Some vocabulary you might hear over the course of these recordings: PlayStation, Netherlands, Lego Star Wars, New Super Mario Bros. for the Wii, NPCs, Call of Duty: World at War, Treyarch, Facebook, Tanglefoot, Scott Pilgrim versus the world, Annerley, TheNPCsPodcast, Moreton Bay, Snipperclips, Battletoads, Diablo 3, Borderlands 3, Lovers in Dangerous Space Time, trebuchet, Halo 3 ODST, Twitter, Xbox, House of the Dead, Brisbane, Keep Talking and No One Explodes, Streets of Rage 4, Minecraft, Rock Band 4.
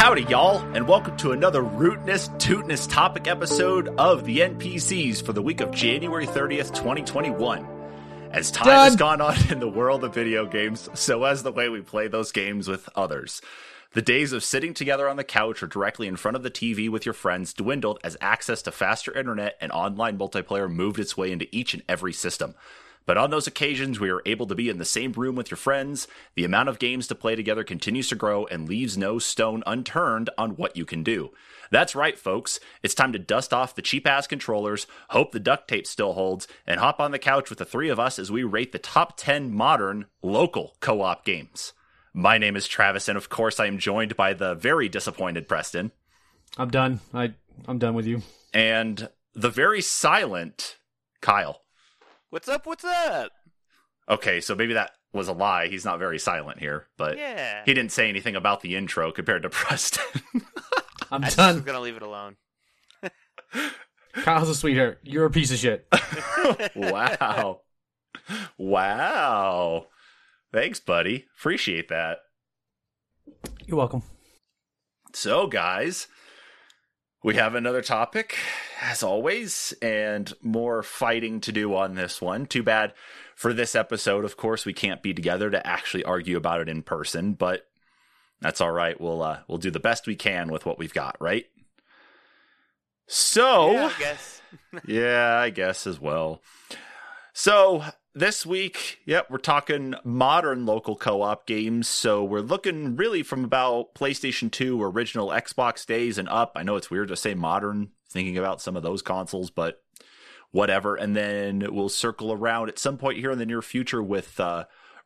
Howdy, y'all, and welcome to another rootin'est, tootin'est topic episode of the NPCs for the week of January 30th, 2021. As time has gone on in the world of video games, so has the way we play those games with others. The days of sitting together on the couch or directly in front of the TV with your friends dwindled as access to faster internet and online multiplayer moved its way into each and every system. But on those occasions we are able to be in the same room with your friends, the amount of games to play together continues to grow and leaves no stone unturned on what you can do. That's right, folks. It's time to dust off the cheap-ass controllers, hope the duct tape still holds, and hop on the couch with the three of us as we rate the top 10 modern, local co-op games. My name is Travis, and of course I am joined by the very disappointed Preston. I'm done. I'm done with you. And the very silent Kyle. What's up? What's up? Okay, so maybe that was a lie. He's not very silent here, but yeah. He didn't say anything about the intro compared to Preston. I'm done. I'm going to leave it alone. Kyle's a sweetheart. You're a piece of shit. Wow. Wow. Thanks, buddy. Appreciate that. You're welcome. So, guys, we have another topic, as always, and more fighting to do on this one. Too bad for this episode, of course, we can't be together to actually argue about it in person, but that's all right. We'll do the best we can with what we've got, right? So, yeah, I guess. Yeah, I guess as well. So this week, we're talking modern local co-op games, so we're looking really from about PlayStation 2 or original Xbox days and up. I know it's weird to say modern, thinking about some of those consoles, but whatever. And then we'll circle around at some point here in the near future with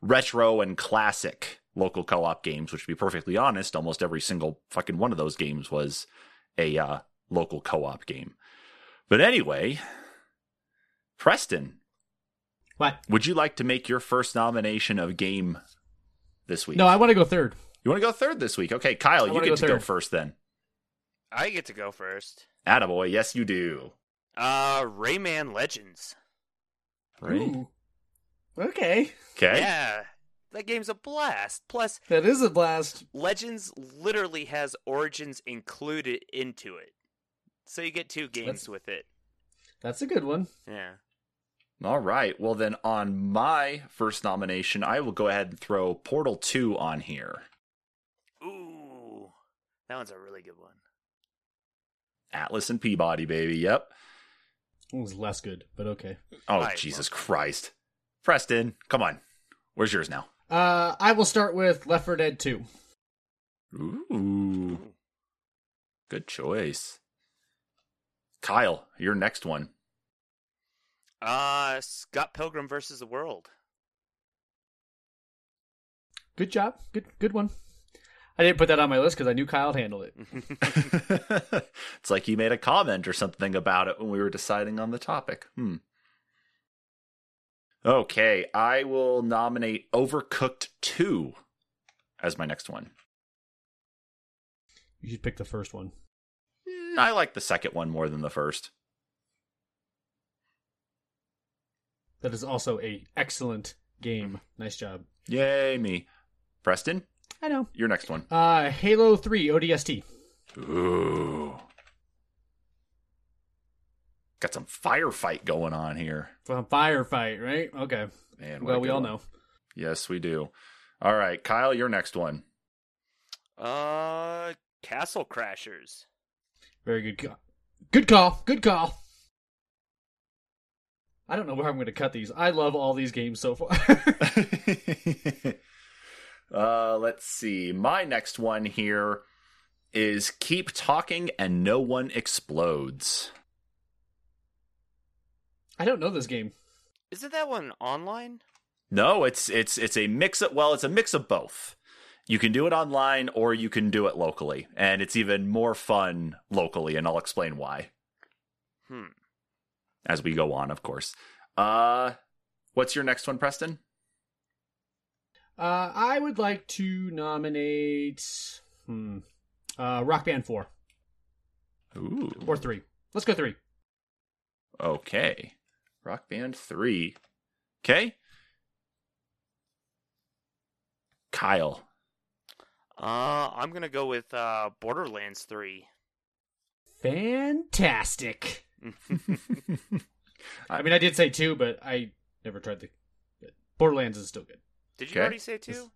retro and classic local co-op games, which, to be perfectly honest, almost every single fucking one of those games was a local co-op game. But anyway, Preston. What? Would you like to make your first nomination of game this week? No, I want to go third. You want to go third this week? Okay, Kyle, you get to go first then. I get to go first. Attaboy, yes you do. Rayman Legends. Ooh. Okay. Yeah, that game's a blast. Plus, that is a blast. Legends literally has Origins included into it. So you get two games with it. That's a good one. Yeah. All right. Well, then on my first nomination, I will go ahead and throw Portal 2 on here. Ooh, that one's a really good one. Atlas and Peabody, baby. Yep. It was less good, but okay. Oh, right, Jesus Christ. Preston, come on. Where's yours now? I will start with Left 4 Dead 2. Ooh. Good choice. Kyle, your next one. Scott Pilgrim versus the World. Good job. Good one. I didn't put that on my list because I knew Kyle would handle it. It's like he made a comment or something about it when we were deciding on the topic. Okay, I will nominate Overcooked 2 as my next one. You should pick the first one. I like the second one more than the first. That is also an excellent game. Nice job. Yay, me. Preston? I know. Your next one. Halo 3 ODST. Ooh. Got some firefight going on here. Firefight, right? Okay. Man, well, we all know. Yes, we do. All right, Kyle, your next one. Castle Crashers. Very good call. Good call. I don't know where I'm going to cut these. I love all these games so far. Let's see. My next one here is Keep Talking and No One Explodes. I don't know this game. Isn't that one online? No, it's a mix of, it's a mix of both. You can do it online or you can do it locally, and it's even more fun locally, and I'll explain why. As we go on, of course. What's your next one, Preston? I would like to nominate Rock Band 4. Ooh. Or 3. Let's go 3. Okay. Rock Band 3. Okay. Kyle. I'm going to go with Borderlands 3. Fantastic. I mean, I did say 2, but I never tried the... Borderlands is still good. Did you already say 2?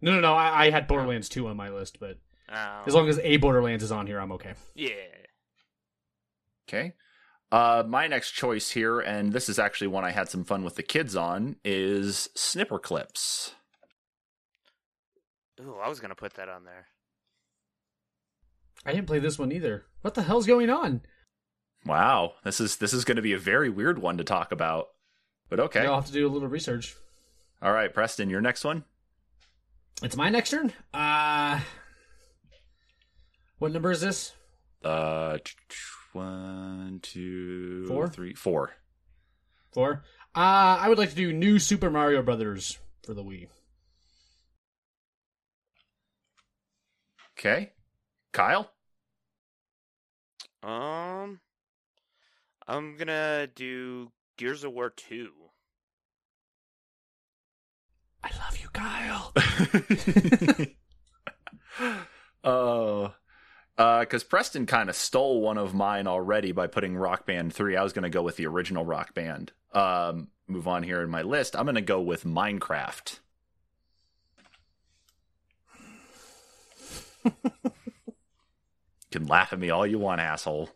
No. I had Borderlands 2 on my list, but as long as a Borderlands is on here, I'm okay. Yeah. Okay. My next choice here, and this is actually one I had some fun with the kids on, is Snipperclips. Ooh, I was going to put that on there. I didn't play this one either. What the hell's going on? Wow. This is going to be a very weird one to talk about. But okay. I'll have to do a little research. All right, Preston, your next one? It's my next turn? What number is this? 1, 2, 4, 3, 4. 4? I would like to do New Super Mario Bros. For the Wii. Okay. Kyle? I'm gonna do Gears of War 2. I love you, Kyle. Oh. Because Preston kind of stole one of mine already by putting Rock Band 3. I was going to go with the original Rock Band. Move on here in my list. I'm going to go with Minecraft. You can laugh at me all you want, asshole.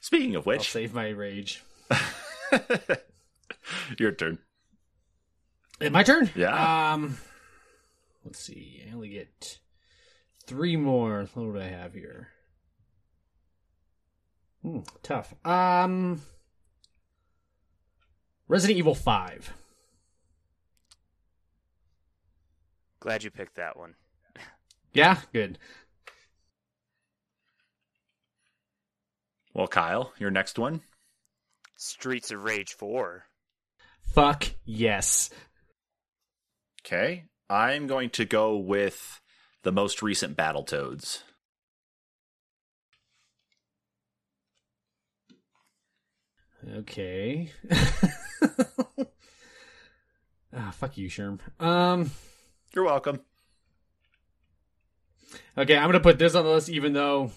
Speaking of which... I'll save my rage. Your turn. My turn? Yeah. Let's see. I only get... 3 more. What do I have here? Tough. Resident Evil 5. Glad you picked that one. Yeah, good. Well, Kyle, your next one? Streets of Rage 4. Fuck yes. Okay. I'm going to go with... the most recent Battletoads. Okay. Fuck you, Sherm. You're welcome. Okay, I'm going to put this on the list, even though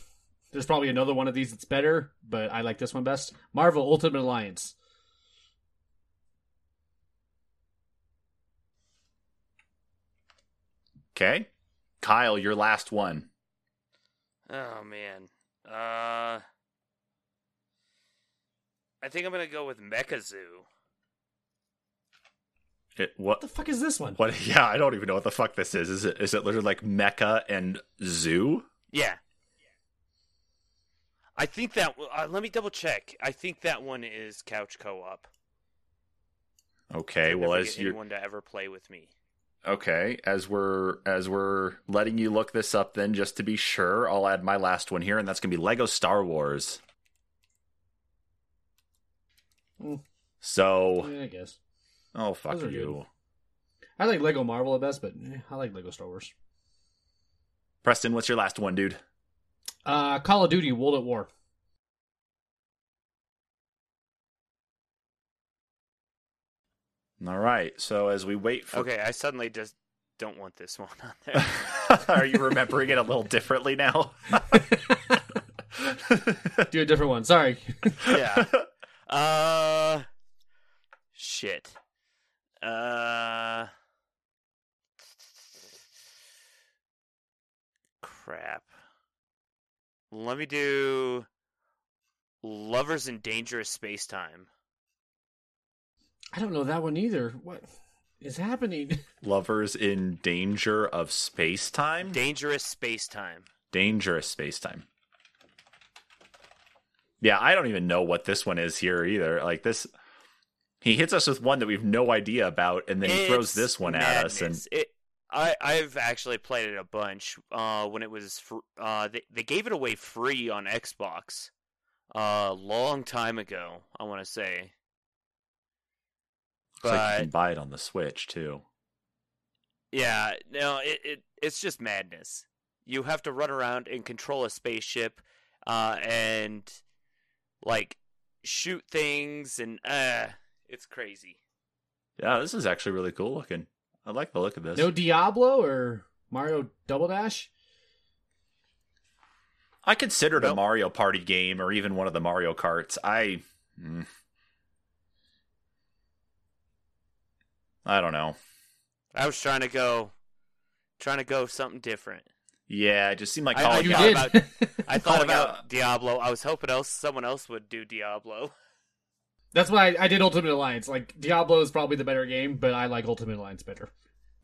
there's probably another one of these that's better, but I like this one best. Marvel Ultimate Alliance. Okay. Kyle, your last one. Oh, man. I think I'm going to go with Mecha Zoo. What the fuck is this one? What? Yeah, I don't even know what the fuck this is. Is it literally like Mecha and Zoo? Yeah. I think that... let me double check. I think that one is couch co-op. Okay, well, as you... anyone to ever play with me. Okay, as we're letting you look this up, then just to be sure, I'll add my last one here, and that's gonna be Lego Star Wars. So, yeah, I guess. Oh, fuck you! Good. I like Lego Marvel the best, but I like Lego Star Wars. Preston, what's your last one, dude? Call of Duty: World at War. All right, so as we wait for... Okay, I suddenly just don't want this one on there. Are you remembering it a little differently now? Do a different one, sorry. Yeah. Shit. Crap. Let me do... Lovers in Dangerous Space Time. I don't know that one either. What is happening? Lovers in Danger of Space-Time? Dangerous Space-Time. Dangerous Space-Time. Yeah, I don't even know what this one is here either. Like this, he hits us with one that we've no idea about, and then he throws this one at us. And I've actually played it a bunch when it was... They gave it away free on Xbox a long time ago, I want to say. But like you can buy it on the Switch too. Yeah, no, it's just madness. You have to run around and control a spaceship, and like shoot things, and it's crazy. Yeah, this is actually really cool looking. I like the look of this. No Diablo or Mario Double Dash? I considered a Mario Party game or even one of the Mario Karts. I don't know. I was trying to go something different. Yeah, it just seemed like I thought about Diablo. I was hoping someone else would do Diablo. That's why I did Ultimate Alliance. Like, Diablo is probably the better game, but I like Ultimate Alliance better.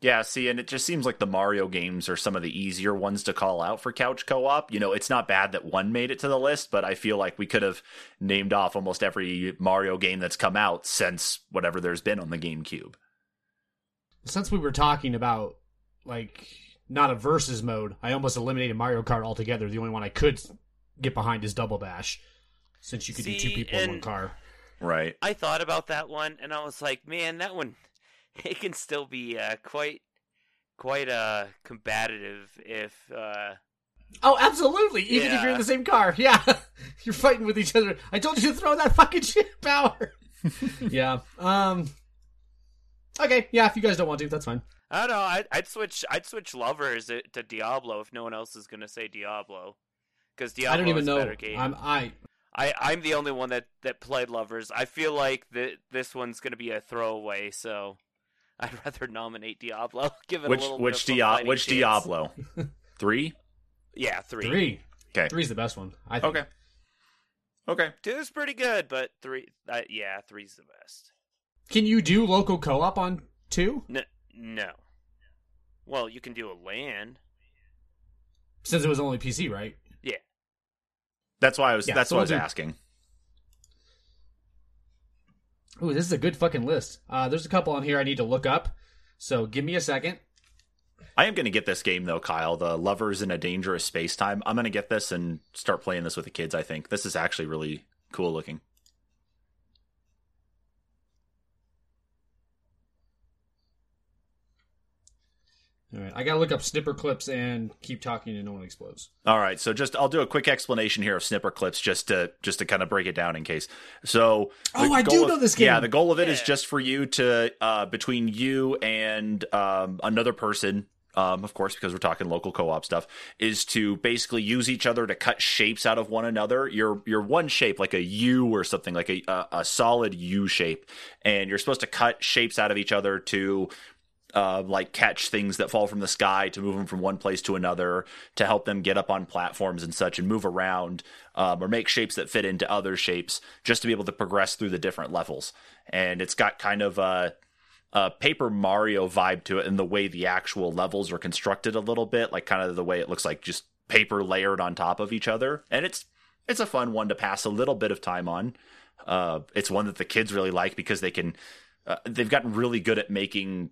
Yeah, see, and it just seems like the Mario games are some of the easier ones to call out for couch co-op. You know, it's not bad that one made it to the list, but I feel like we could have named off almost every Mario game that's come out since whatever there's been on the GameCube. Since we were talking about, like, not a versus mode, I almost eliminated Mario Kart altogether. The only one I could get behind is Double Dash, since you could do two people in one car. Right. I thought about that one, and I was like, man, that one... It can still be quite combative if... Oh, absolutely! Even if you're in the same car, yeah. You're fighting with each other. I told you to throw that fucking shit, Power! Yeah. Okay, yeah, if you guys don't want to, that's fine. I don't know, I'd switch Lovers to Diablo if no one else is going to say Diablo. Because Diablo is a better game. I'm the only one that played Lovers. I feel like this one's going to be a throwaway, so... I'd rather nominate Diablo. Give it a little bit of fun. Which Diablo? 3? Yeah, 3. 3. Okay. 3's the best one, I think. Okay. Okay. 2's pretty good, but 3... 3's the best. Can you do local co-op on 2? No. Well, you can do a LAN. Since it was only PC, right? Yeah. That's why I was asking. Ooh, this is a good fucking list. There's a couple on here I need to look up, so give me a second. I am going to get this game, though, Kyle, the Lovers in a Dangerous Space Time. I'm going to get this and start playing this with the kids, I think. This is actually really cool looking. All right, I got to look up Snipperclips and Keep Talking and No One Explodes. All right, so just I'll do a quick explanation here of Snipperclips just to kind of break it down in case. So I do know this game. Yeah, the goal of it is just for you to between you and another person, of course, because we're talking local co-op stuff, is to basically use each other to cut shapes out of one another. You're one shape, like a U or something, like a solid U shape, and you're supposed to cut shapes out of each other to like catch things that fall from the sky, to move them from one place to another, to help them get up on platforms and such and move around, or make shapes that fit into other shapes, just to be able to progress through the different levels. And it's got kind of a Paper Mario vibe to it in the way the actual levels are constructed a little bit, like kind of the way it looks like just paper layered on top of each other. And it's a fun one to pass a little bit of time on. It's one that the kids really like because they can... they've gotten really good at making...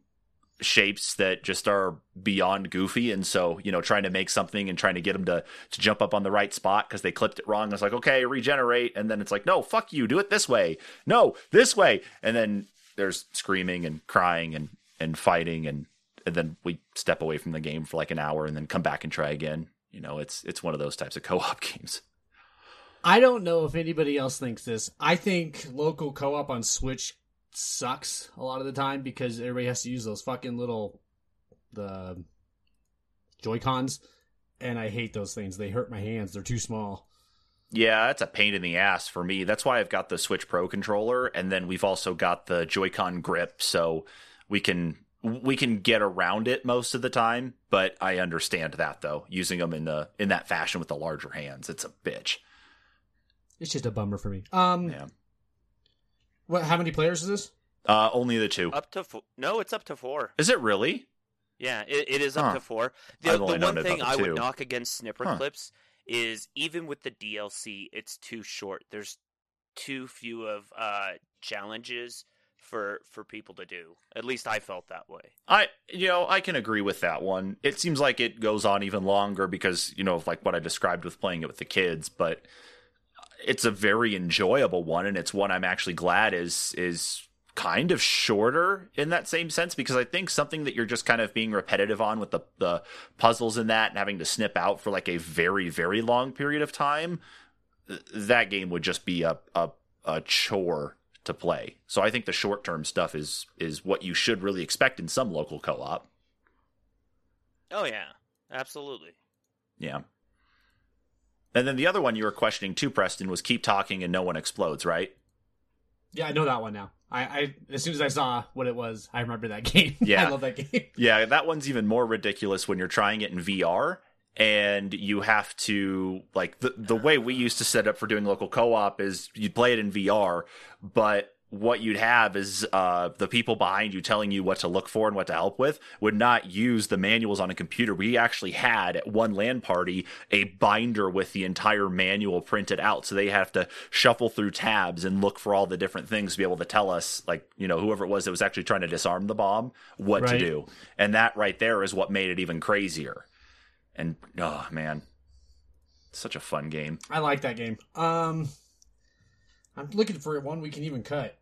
shapes that just are beyond goofy, and so, you know, trying to make something and trying to get them to jump up on the right spot because they clipped it wrong. It's like, okay, regenerate, and then it's like, no, fuck you, do it this way, no, this way, and then there's screaming and crying and fighting, and then we step away from the game for like an hour and then come back and try again. You know, it's one of those types of co-op games. I don't know if anybody else thinks this. I think local co-op on Switch sucks a lot of the time because everybody has to use those fucking little Joy-Cons, and I hate those things. They hurt my hands. They're too small. Yeah, that's a pain in the ass for me. That's why I've got the Switch Pro controller, and then we've also got the Joy-Con grip, so we can get around it most of the time. But I understand that, though, using them in that fashion with the larger hands, it's a bitch. It's just a bummer for me. Yeah. What? How many players is this? Only the two. Up to no, it's up to four. Is it really? Yeah, it is up to four. The one thing I would knock against Snipperclips is even with the DLC, it's too short. There's too few of challenges for people to do. At least I felt that way. I can agree with that one. It seems like it goes on even longer because, you know, of like what I described with playing it with the kids, but. It's a very enjoyable one, and it's one I'm actually glad is kind of shorter in that same sense, because I think something that you're just kind of being repetitive on with the puzzles in that and having to snip out for like a very, very long period of time, that game would just be a chore to play. So I think the short-term stuff is what you should really expect in some local co-op. Oh, yeah. Absolutely. Yeah. And then the other one you were questioning too, Preston, was Keep Talking and No One Explodes, right? Yeah, I know that one now. I as soon as I saw what it was, I remember that game. Yeah. I love that game. Yeah, that one's even more ridiculous when you're trying it in VR. And you have to, like, the way we used to set up for doing local co-op is you'd play it in VR, but what you'd have is the people behind you telling you what to look for and what to help with would not use the manuals on a computer. We actually had, at one LAN party, a binder with the entire manual printed out. So they have to shuffle through tabs and look for all the different things to be able to tell us, like, you know, whoever it was that was actually trying to disarm the bomb, what to do. And that right there is what made it even crazier. And, oh, man, such a fun game. I like that game. I'm looking for one we can even cut.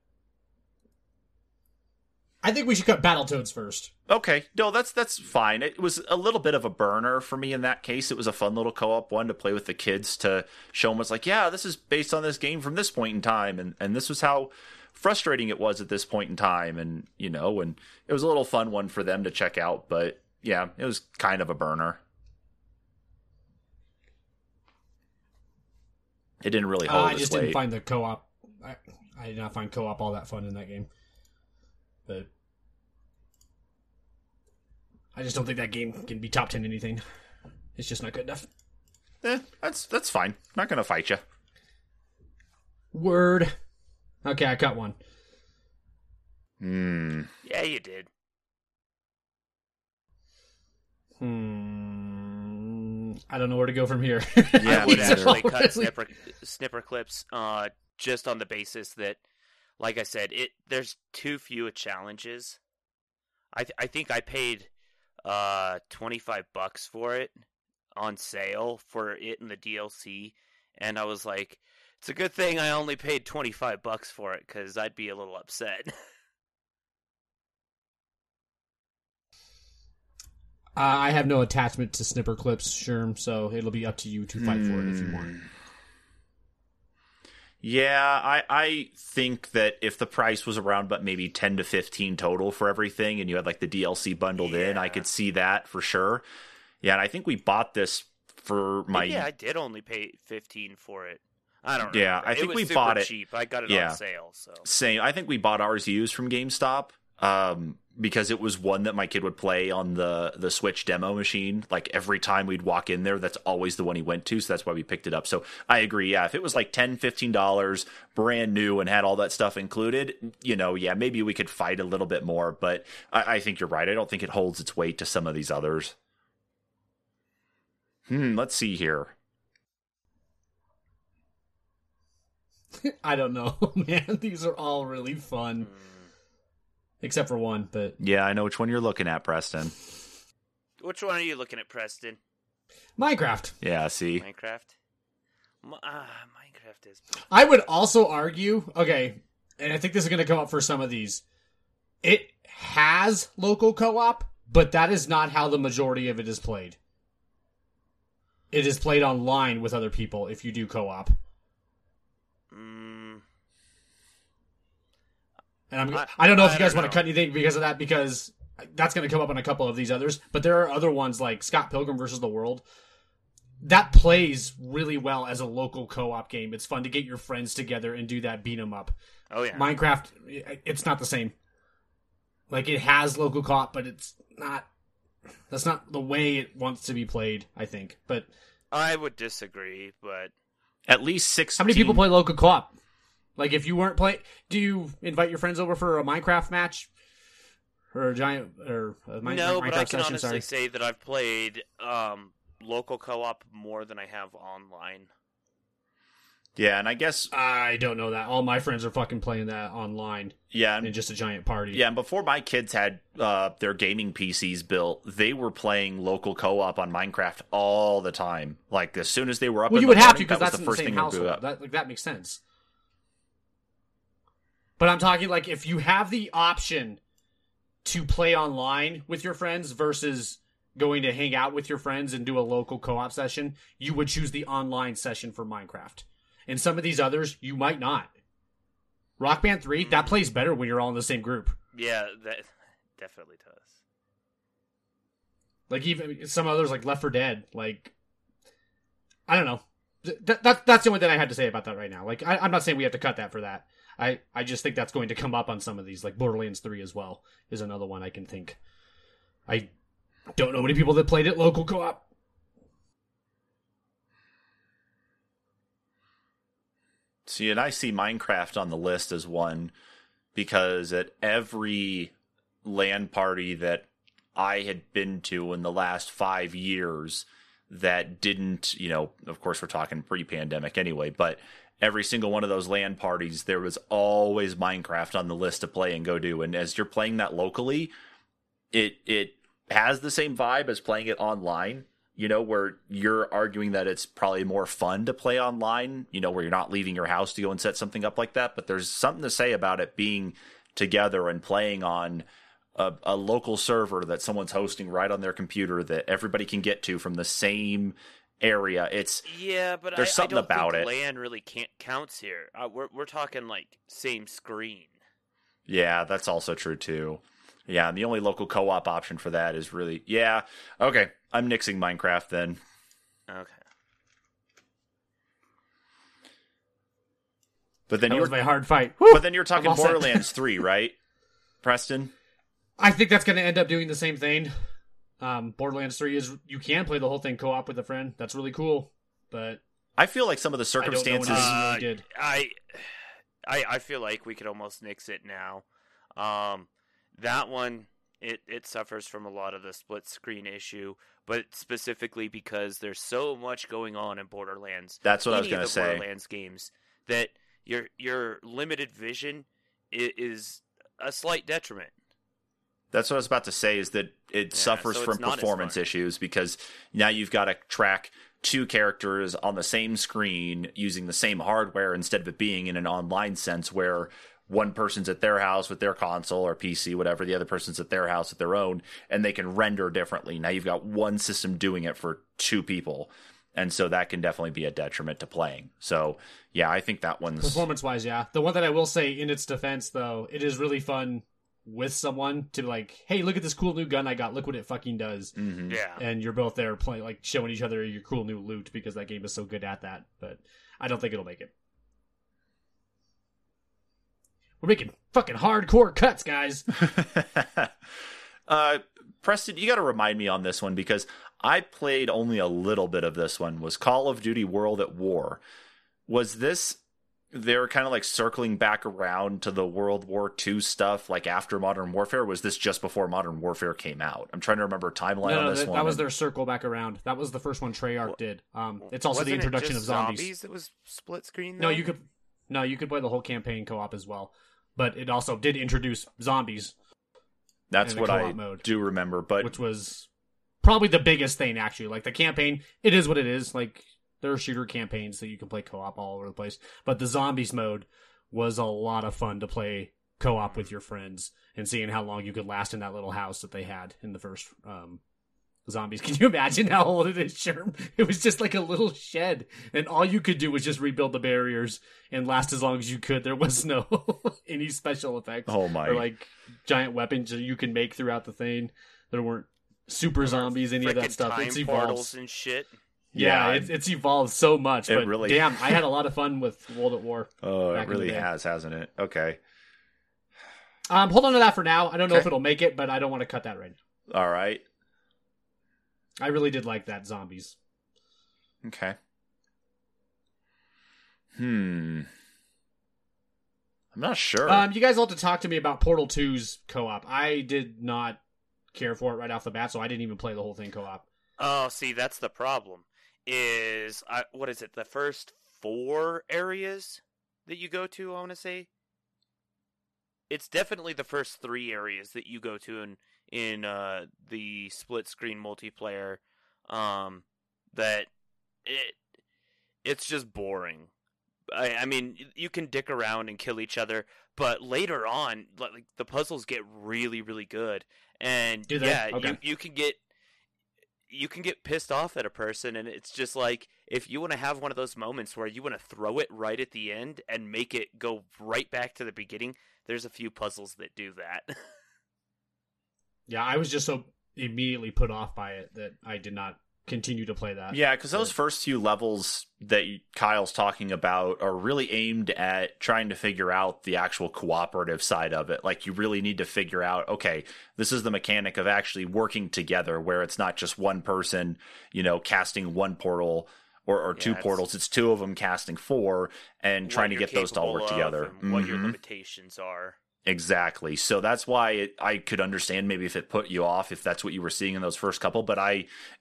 I think we should cut Battletoads first. Okay. No, that's fine. It was a little bit of a burner for me in that case. It was a fun little co-op one to play with the kids to show them what's like, yeah, this is based on this game from this point in time. And this was how frustrating it was at this point in time. And, you know, and it was a little fun one for them to check out. But, yeah, it was kind of a burner. It didn't really hold. Didn't find the co-op. I did not find co-op all that fun in that game. But I just don't think that game can be top 10 anything. It's just not good enough. That's fine. I'm not gonna fight you. Word. Okay, I cut one. Yeah, you did. I don't know where to go from here. Yeah, I would actually cut Snipperclips just on the basis that, like I said, there's too few challenges. I think I paid $25 for it on sale for it in the DLC, and I was like, it's a good thing I only paid $25 for it because I'd be a little upset. I have no attachment to Snipperclips, Sherm, so it'll be up to you to fight for it if you want. Yeah, I think that if the price was around but maybe 10 to 15 total for everything and you had like the DLC bundled in, I could see that for sure. Yeah, and I think we bought this for my... Yeah, I did only pay 15 for it. I don't know. Yeah, I think we bought it cheap. I got it on sale, so... Same. I think we bought ours used from GameStop. Because it was one that my kid would play on the Switch demo machine. Like every time we'd walk in there, that's always the one he went to. So that's why we picked it up. So I agree. Yeah. If it was like $10, $15 brand new and had all that stuff included, you know, yeah, maybe we could fight a little bit more, but I think you're right. I don't think it holds its weight to some of these others. Let's see here. I don't know, man. These are all really fun. Except for one, but... Yeah, I know which one you're looking at, Preston. Which one are you looking at, Preston? Minecraft. Yeah, see? Minecraft? Minecraft is... I would also argue... Okay, and I think this is going to come up for some of these. It has local co-op, but that is not how the majority of it is played. It is played online with other people if you do co-op. And I don't know if you guys want to cut anything because of that, because that's going to come up on a couple of these others. But there are other ones like Scott Pilgrim versus the World. That plays really well as a local co-op game. It's fun to get your friends together and do that beat 'em up. Oh, yeah. Minecraft, it's not the same. Like, it has local co-op, but it's not... That's not the way it wants to be played, I think. But I would disagree, but... At least 16... How many people play local co-op? Like, if you weren't playing, do you invite your friends over for a Minecraft match? Or a giant, or a Minecraft session? No, but I can honestly say that I've played local co-op more than I have online. Yeah, and I guess... I don't know that. All my friends are fucking playing that online. Yeah. In just a giant party. Yeah, and before my kids had their gaming PCs built, they were playing local co-op on Minecraft all the time. Like, as soon as they were up in the morning, you would have to, because that's the first thing that blew up. That makes sense. But I'm talking, like, if you have the option to play online with your friends versus going to hang out with your friends and do a local co-op session, you would choose the online session for Minecraft. And some of these others, you might not. Rock Band 3, that plays better when you're all in the same group. Yeah, that definitely does. Like, even some others, like Left 4 Dead, like, I don't know. That's the only thing I had to say about that right now. Like, I'm not saying we have to cut that for that. I just think that's going to come up on some of these. Like, Borderlands 3 as well is another one I can think. I don't know many people that played it local co-op. See, and I see Minecraft on the list as one because at every LAN party that I had been to in the last 5 years that didn't, you know, of course we're talking pre-pandemic anyway, but every single one of those LAN parties, there was always Minecraft on the list to play and go do. And as you're playing that locally, it has the same vibe as playing it online, you know, where you're arguing that it's probably more fun to play online, you know, where you're not leaving your house to go and set something up like that. But there's something to say about it being together and playing on a local server that someone's hosting right on their computer that everybody can get to from the same area. It's yeah, but there's something I don't about think it. LAN really can't counts here. We're talking like same screen. Yeah, that's also true too. Yeah, and the only local co-op option for that is really... Yeah, okay. I'm nixing Minecraft then. Okay. But then that was my hard fight. Woo! But then you're talking Borderlands 3, right? Preston? I think that's going to end up doing the same thing. Borderlands 3 is... You can play the whole thing co-op with a friend. That's really cool. But... I feel like some of the circumstances... I don't know what I feel like we could almost nix it now. That one, it suffers from a lot of the split screen issue, but specifically because there's so much going on in Borderlands. That's what I was going to say. Borderlands games that your limited vision is a slight detriment. That's what I was about to say, is that it suffers from performance issues because now you've got to track two characters on the same screen using the same hardware instead of it being in an online sense where one person's at their house with their console or PC, whatever. The other person's at their house with their own, and they can render differently. Now you've got one system doing it for two people. And so that can definitely be a detriment to playing. So, yeah, I think that one's... Performance-wise, yeah. The one that I will say in its defense, though, it is really fun with someone to be like, hey, look at this cool new gun I got. Look what it fucking does. Mm-hmm. Yeah. And you're both there playing, like showing each other your cool new loot because that game is so good at that. But I don't think it'll make it. We're making fucking hardcore cuts, guys. Preston, you got to remind me on this one because I played only a little bit of this one. Was Call of Duty: World at War? Was this? They're kind of like circling back around to the World War II stuff, like after Modern Warfare. Was this just before Modern Warfare came out? I'm trying to remember a timeline on this one. That was their circle back around. That was the first one Treyarch did. It's also the introduction of zombies. It was split screen. Though? No, you could play the whole campaign co-op as well. But it also did introduce zombies. That's what I do remember, but which was probably the biggest thing actually. Like the campaign, it is what it is. Like there are shooter campaigns that you can play co-op all over the place, but the zombies mode was a lot of fun to play co-op with your friends and seeing how long you could last in that little house that they had in the first zombies. Can you imagine how old it is, Sherm? It was just like a little shed, and all you could do was just rebuild the barriers and last as long as you could. There was no any special effects or like giant weapons that you can make throughout the thing. There weren't super zombies, any of that stuff. It's evolved portals and shit. Yeah, it's evolved so much. But really... damn, I had a lot of fun with World at War. Oh, it really has, hasn't it? Okay. Hold on to that for now. I don't know if it'll make it, but I don't want to cut that right now. All right. I really did like that, zombies. Okay. I'm not sure. You guys all have to talk to me about Portal 2's co-op. I did not care for it right off the bat, so I didn't even play the whole thing co-op. Oh, see, that's the problem. Is, what is it, the first 4 areas that you go to, I want to say? It's definitely the first 3 areas that you go to in the split screen multiplayer, that it's just boring. I mean, you can dick around and kill each other, but later on, like the puzzles get really, really good, and you can get you can get pissed off at a person, and it's just like, if you want to have one of those moments where you want to throw it right at the end and make it go right back to the beginning, there's a few puzzles that do that. Yeah, I was just so immediately put off by it that I did not continue to play that. Yeah, because those first few levels that Kyle's talking about are really aimed at trying to figure out the actual cooperative side of it. Like, you really need to figure out, okay, this is the mechanic of actually working together, where it's not just one person, you know, casting one portal or two portals. It's two of them casting four and trying to get those to all work together. And what your limitations are. Exactly. So that's why I could understand maybe if it put you off, if that's what you were seeing in those first couple. But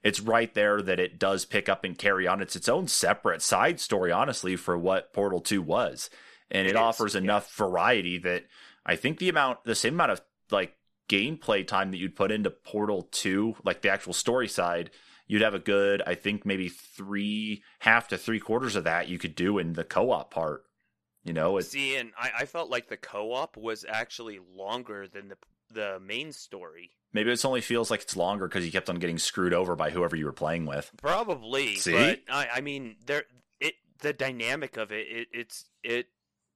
it's right there that it does pick up and carry on. It's its own separate side story, honestly, for what Portal 2 was. And it offers enough variety that I think the same amount of like gameplay time that you'd put into Portal 2, like the actual story side, you'd have a good, I think maybe half to three quarters of that you could do in the co-op part. You know, see, and I felt like the co-op was actually longer than the main story. Maybe it only feels like it's longer because you kept on getting screwed over by whoever you were playing with. Probably. See, but I mean, the dynamic of it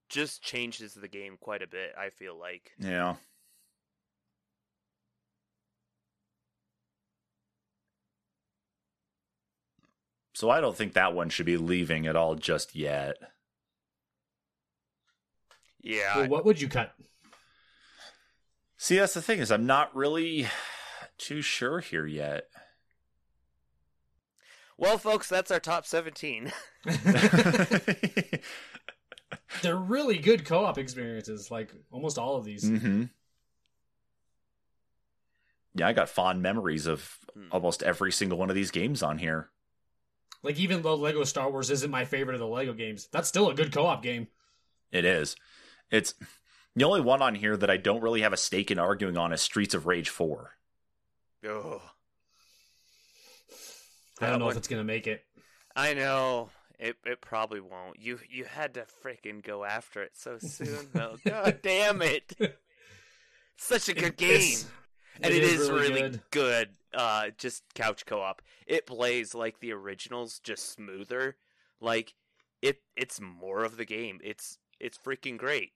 just changes the game quite a bit, I feel like. Yeah. So I don't think that one should be leaving at all just yet. Yeah. Well, what would you cut? See, that's the thing, is I'm not really too sure here yet. Well, folks, that's our top 17. They're really good co-op experiences, like almost all of these. Mm-hmm. Yeah, I got fond memories of almost every single one of these games on here. Like, even though Lego Star Wars isn't my favorite of the Lego games, that's still a good co-op game. It is. It's the only one on here that I don't really have a stake in arguing on is Streets of Rage 4. Oh, I don't know if it's gonna make it. I know it probably won't. You had to freaking go after it so soon, though. God damn it! Such a good game, and it is really good. Just couch co-op. It plays like the originals, just smoother. Like it's more of the game. It's freaking great.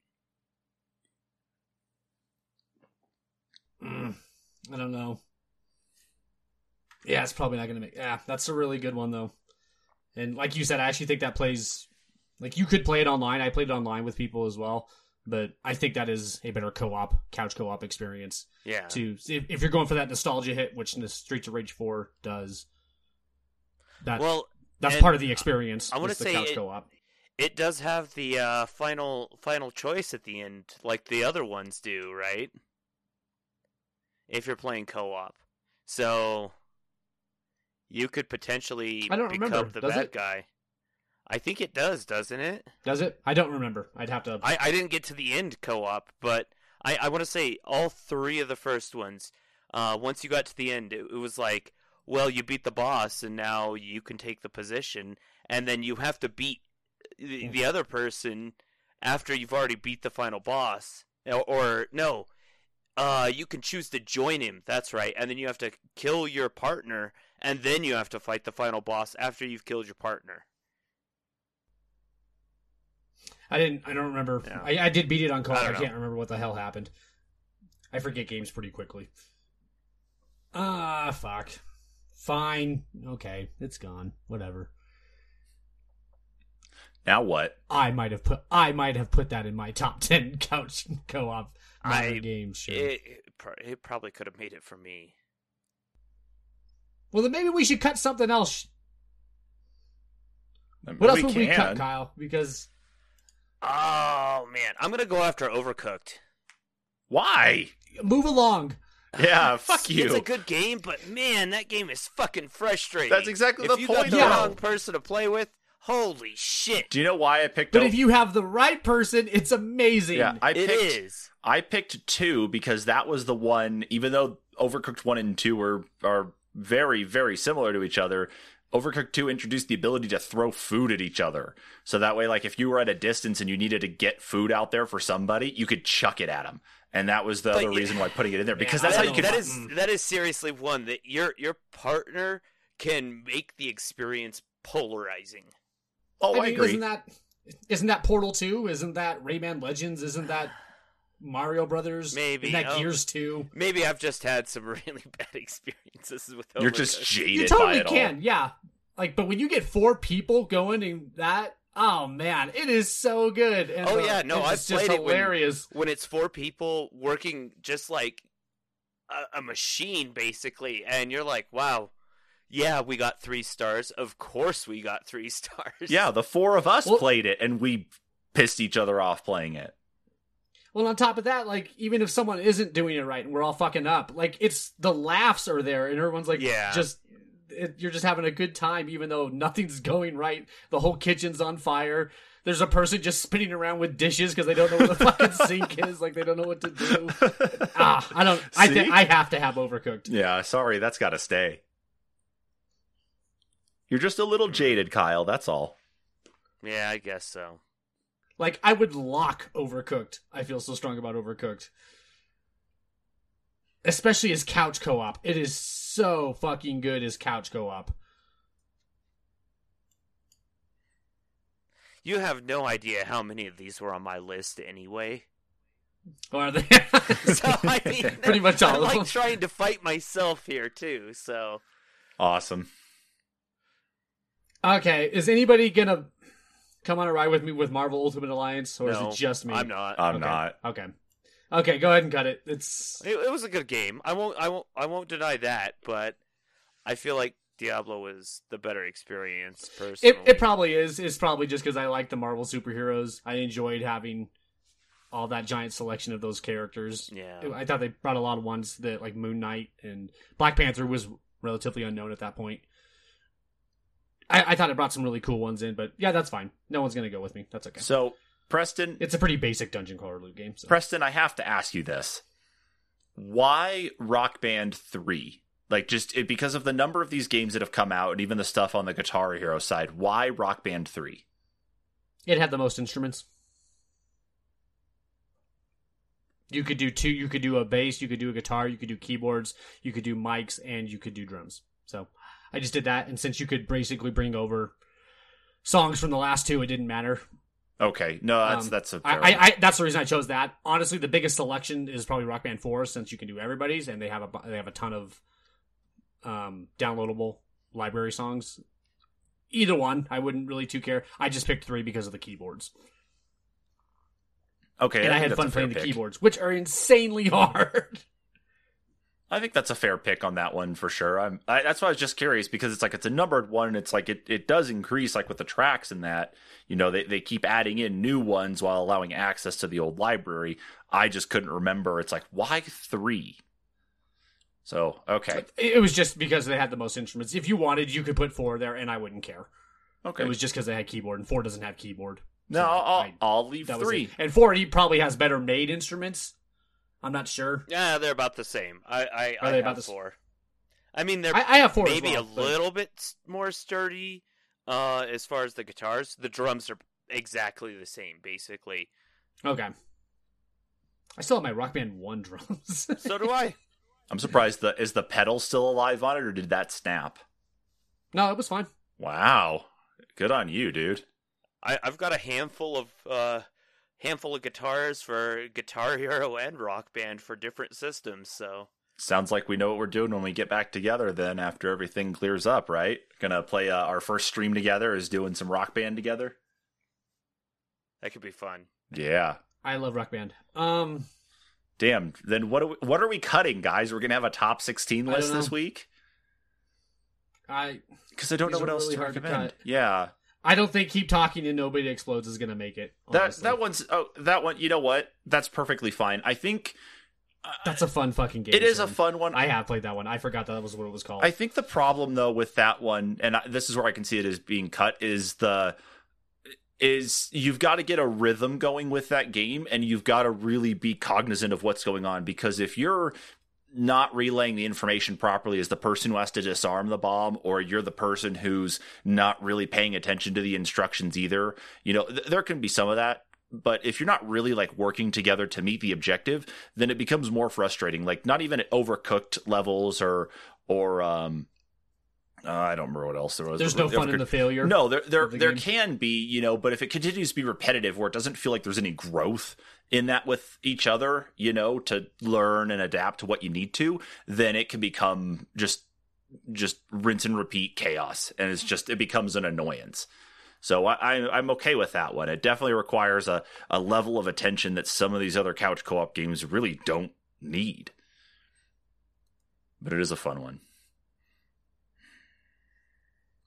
I don't know. Yeah, it's probably not going to make... Yeah, that's a really good one, though. And like you said, I actually think that plays... Like, you could play it online. I played it online with people as well. But I think that is a better couch co-op experience. Yeah. If you're going for that nostalgia hit, which the Streets of Rage 4 does. That's part of the experience. I want to say couch co-op. It does have the final choice at the end, like the other ones do, right? If you're playing co-op. So, you could potentially become the bad guy. I think it does, doesn't it? Does it? I don't remember. I'd have to... I didn't get to the end co-op, but I want to say all three of the first ones, once you got to the end, it was like, well, you beat the boss, and now you can take the position, and then you have to beat the other person after you've already beat the final boss, or you can choose to join him. That's right. And then you have to kill your partner, and then you have to fight the final boss after you've killed your partner. I don't remember. No. I did beat it on co-op. I can't remember what the hell happened. I forget games pretty quickly. Fuck. Fine. Okay. It's gone. Whatever. Now what? I might have put that in my top 10 couch co-op games. Sure. It probably could have made it for me. Well, then maybe we should cut something else. I mean, what else would we cut, Kyle? Because oh man, I'm gonna go after Overcooked. Why? Move along. Yeah, fuck you. It's a good game, but man, that game is fucking frustrating. That's exactly the point. If you got the wrong person to play with. Holy shit. Do you know why I picked... But if you have the right person, it's amazing. Yeah, I picked 2 because that was the one, even though Overcooked 1 and 2 are very, very similar to each other, Overcooked 2 introduced the ability to throw food at each other. So that way, like, if you were at a distance and you needed to get food out there for somebody, you could chuck it at them. And that was the other reason why putting it in there. Because that's how you could... That is seriously one that your partner can make the experience polarizing. Oh, I mean, agree. Isn't that Portal 2? Isn't that Rayman Legends? Isn't that Mario Brothers? Maybe. Isn't that Gears 2? Maybe I've just had some really bad experiences with Overcooked. You're just jaded by it all. Yeah. Like, but when you get four people going in that, oh man, it is so good. And, I've played it when it's four people working just like a machine, basically, and you're like, wow. Yeah, we got 3 stars. Of course we got 3 stars. Yeah, the four of us played it, and we pissed each other off playing it. Well, on top of that, like, even if someone isn't doing it right and we're all fucking up, like, it's the laughs are there, and everyone's like, you're just having a good time, even though nothing's going right. The whole kitchen's on fire. There's a person just spinning around with dishes because they don't know where the fucking sink is. Like, they don't know what to do. I have to have Overcooked. Yeah, sorry, that's got to stay. You're just a little jaded, Kyle, that's all. Yeah, I guess so. Like, I would lock Overcooked. I feel so strong about Overcooked. Especially as couch co-op. It is so fucking good as couch co-op. You have no idea how many of these were on my list anyway. Are they? So, I mean, pretty much all of them. I'm like trying to fight myself here, too, so... Awesome. Okay, is anybody going to come on a ride with me with Marvel Ultimate Alliance, or is it just me? I'm not. Okay, go ahead and cut it. It was a good game. I won't deny that, but I feel like Diablo was the better experience, personally. It probably is. It's probably just because I like the Marvel superheroes. I enjoyed having all that giant selection of those characters. Yeah. I thought they brought a lot of ones that, like Moon Knight and Black Panther was relatively unknown at that point. I thought it brought some really cool ones in, but yeah, that's fine. No one's going to go with me. That's okay. So, Preston... It's a pretty basic dungeon crawler loop game. So. Preston, I have to ask you this. Why Rock Band 3? Like, because of the number of these games that have come out, and even the stuff on the Guitar Hero side, why Rock Band 3? It had the most instruments. You could do two. You could do a bass, you could do a guitar, you could do keyboards, you could do mics, and you could do drums. So... I just did that, and since you could basically bring over songs from the last two, it didn't matter. Okay, no, that's a fair that's the reason I chose that. Honestly, the biggest selection is probably Rock Band 4, since you can do everybody's, and they have a ton of downloadable library songs. Either one, I wouldn't really too care. I just picked 3 because of the keyboards. Okay, and I had fun playing the keyboards, which are insanely hard. I think that's a fair pick on that one for sure. That's why I was just curious, because it's like it's a numbered one, and it's like it does increase, like with the tracks and that, you know, they keep adding in new ones while allowing access to the old library. I just couldn't remember. It's like, why 3? So, okay. It was just because they had the most instruments. If you wanted, you could put 4 there, and I wouldn't care. Okay. It was just because they had keyboard, and 4 doesn't have keyboard. So no, I'll leave 3. And 4, he probably has better made instruments. I'm not sure. Yeah, they're about the same. I have 4. I mean, they're I have 4 maybe as well, a little bit more sturdy as far as the guitars. The drums are exactly the same, basically. Okay. I still have my Rock Band 1 drums. So do I. I'm surprised. Is the pedal still alive on it, or did that snap? No, it was fine. Wow. Good on you, dude. I've got a handful of guitars for Guitar Hero and Rock Band for different systems, so... Sounds like we know what we're doing when we get back together then, after everything clears up, right? Gonna play our first stream together is doing some Rock Band together. That could be fun. Yeah. I love Rock Band. Damn, then what are we cutting, guys? We're gonna have a top 16 list this week? Because I don't know what else to recommend. Yeah. I don't think Keep Talking and Nobody Explodes is going to make it. Honestly. That one, you know what? That's perfectly fine. I think... that's a fun fucking game. It is a fun one. I have played that one. I forgot that was what it was called. I think the problem, though, with that one, and this is where I can see it as being cut, is you've got to get a rhythm going with that game, and you've got to really be cognizant of what's going on, because if you're not relaying the information properly is the person who has to disarm the bomb, or you're the person who's not really paying attention to the instructions either. You know, there can be some of that. But if you're not really like working together to meet the objective, then it becomes more frustrating. Like not even at Overcooked levels or I don't remember what else there was. There's no fun in the failure. No, there can be, you know, but if it continues to be repetitive where it doesn't feel like there's any growth in that with each other, you know, to learn and adapt to what you need to, then it can become just rinse and repeat chaos. And it's just, it becomes an annoyance. So I'm okay with that one. It definitely requires a level of attention that some of these other couch co-op games really don't need. But it is a fun one.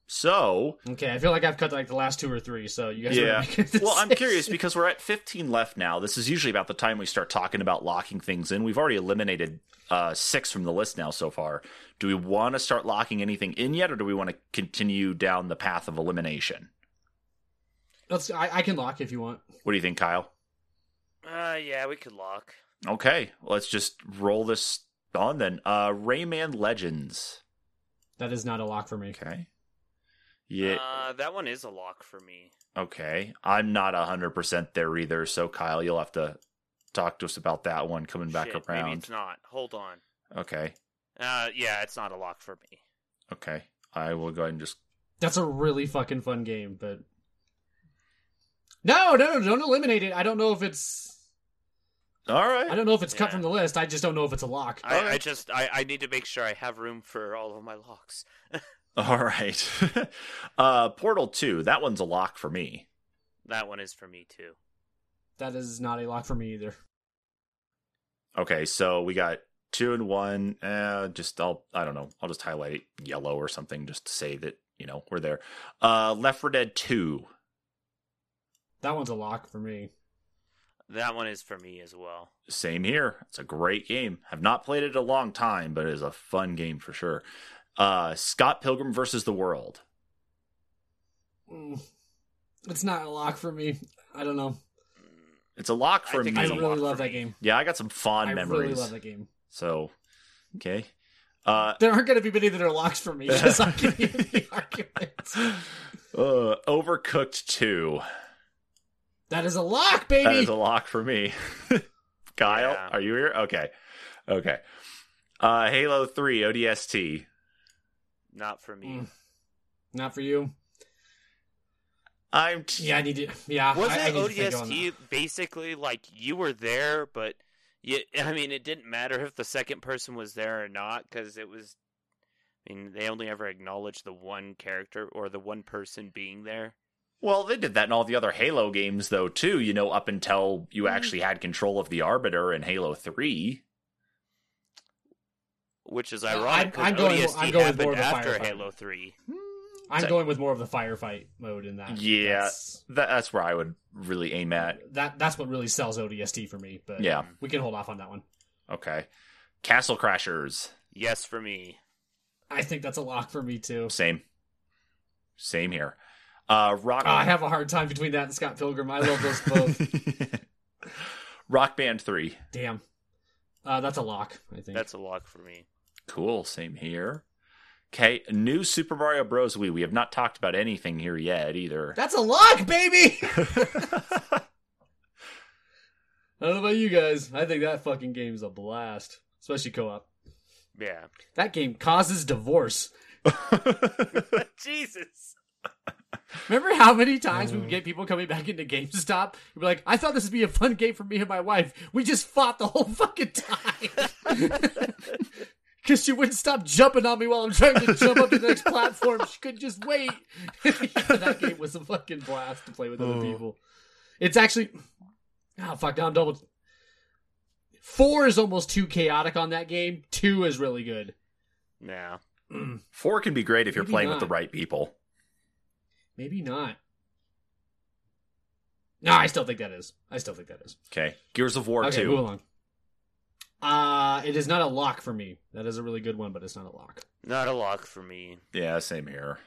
So... okay, I feel like I've cut like the last two or three, so you guys... yeah. Well, I'm curious because we're at 15 left now. This is usually about the time we start talking about locking things in. We've already eliminated 6 from the list now so far. Do we want to start locking anything in yet, or do we want to continue down the path of elimination? I can lock if you want. What do you think, Kyle? Yeah, we could lock. Okay, let's just roll this on then. Rayman Legends. That is not a lock for me. Okay. Yeah. That one is a lock for me. Okay, I'm not 100% there either. So Kyle, you'll have to talk to us about that one coming back around. Maybe it's not. Hold on. Okay. Yeah, it's not a lock for me. Okay, I will go ahead and just... that's a really fucking fun game, but... No, don't eliminate it. I don't know if it's... all right. I don't know if it's cut from the list. I just don't know if it's a lock. I need to make sure I have room for all of my locks. All right. Portal 2, that one's a lock for me. That one is for me, too. That is not a lock for me, either. Okay, so we got 2 and 1. I don't know. I'll just highlight it yellow or something just to say that, you know, we're there. Left 4 Dead 2. That one's a lock for me. That one is for me as well. Same here. It's a great game. I've not played it in a long time, but it is a fun game for sure. Scott Pilgrim versus the World. It's not a lock for me. I don't know. It's a lock for me. I really love that game. Yeah, I got some fond memories. I really love that game. So, okay. There aren't going to be many that are locks for me, because I'm giving you the argument. Overcooked 2. That is a lock, baby! That is a lock for me. Kyle, are you here? Okay. Halo 3 ODST. Not for me. Not for you. I need to... yeah. Wasn't ODST basically like you were there, but... it didn't matter if the second person was there or not, because it was... I mean, they only ever acknowledged the one character or the one person being there. Well, they did that in all the other Halo games, though, too, you know, up until you actually had control of the Arbiter in Halo 3. Which is ironic, because ODST happened after Halo 3. I'm going with more of the firefight mode in that. Yeah, that's where I would really aim at. That's what really sells ODST for me, but yeah. We can hold off on that one. Okay. Castle Crashers. Yes, for me. I think that's a lock for me, too. Same here. Rock. I have a hard time between that and Scott Pilgrim. I love those both. Rock Band 3. Damn. That's a lock, I think. That's a lock for me. Cool. Same here. Okay. New Super Mario Bros. Wii. We have not talked about anything here yet, either. That's a lock, baby! I don't know about you guys. I think that fucking game's a blast. Especially co-op. Yeah. That game causes divorce. Jesus. Remember how many times we would get people coming back into GameStop and be like, I thought this would be a fun game for me and my wife. We just fought the whole fucking time. Because she wouldn't stop jumping on me while I'm trying to jump up to the next platform. She couldn't just wait. That game was a fucking blast to play with other people. It's actually... oh, fuck, now I'm double... 4 is almost too chaotic on that game. 2 is really good. Yeah. 4 can be great if you're playing with the right people. Maybe not. No, I still think that is. Okay. Gears of War 2. Okay, move along. It is not a lock for me. That is a really good one, but it's not a lock. Not a lock for me. Yeah, same here.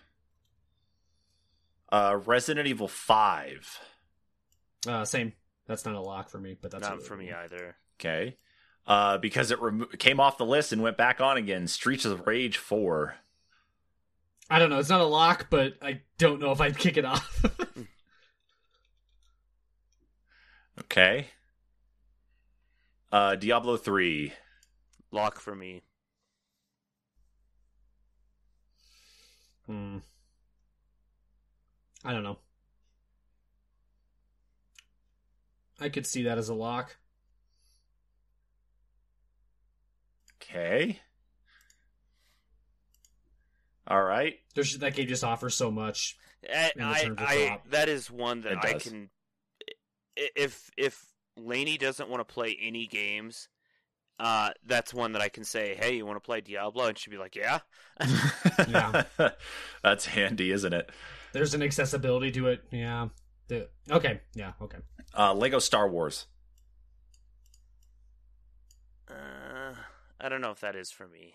Resident Evil 5. Same. That's not a lock for me, but that's not for me either. Okay. because it came off the list and went back on again. Streets of Rage 4. I don't know. It's not a lock, but I don't know if I'd kick it off. Okay. Diablo 3. Lock for me. I don't know. I could see that as a lock. Okay. All right. There's, that game just offers so much. That is one that I can. If Laney doesn't want to play any games, that's one that I can say, "Hey, you want to play Diablo?" And she'd be like, "Yeah." Yeah. That's handy, isn't it? There's an accessibility to it. Yeah. Okay. Yeah. Okay. Lego Star Wars. I don't know if that is for me.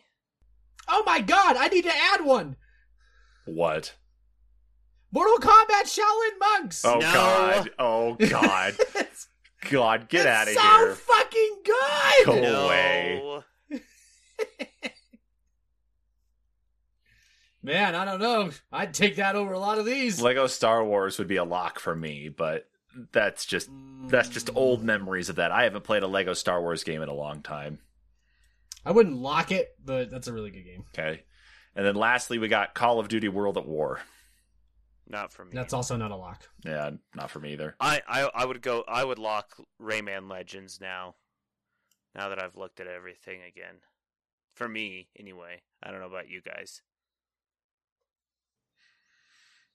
Oh my god, I need to add one. What? Mortal Kombat Shaolin Monks. Oh no. God. Oh god. God, get out of so here. It's so fucking good. Go away. Man, I don't know. I'd take that over a lot of these. Lego Star Wars would be a lock for me, but that's just old memories of that. I haven't played a Lego Star Wars game in a long time. I wouldn't lock it, but that's a really good game. Okay. And then lastly, we got Call of Duty: World at War. Not for me. That's also not a lock. Yeah, not for me either. I would lock Rayman Legends now that I've looked at everything again. For me, anyway. I don't know about you guys.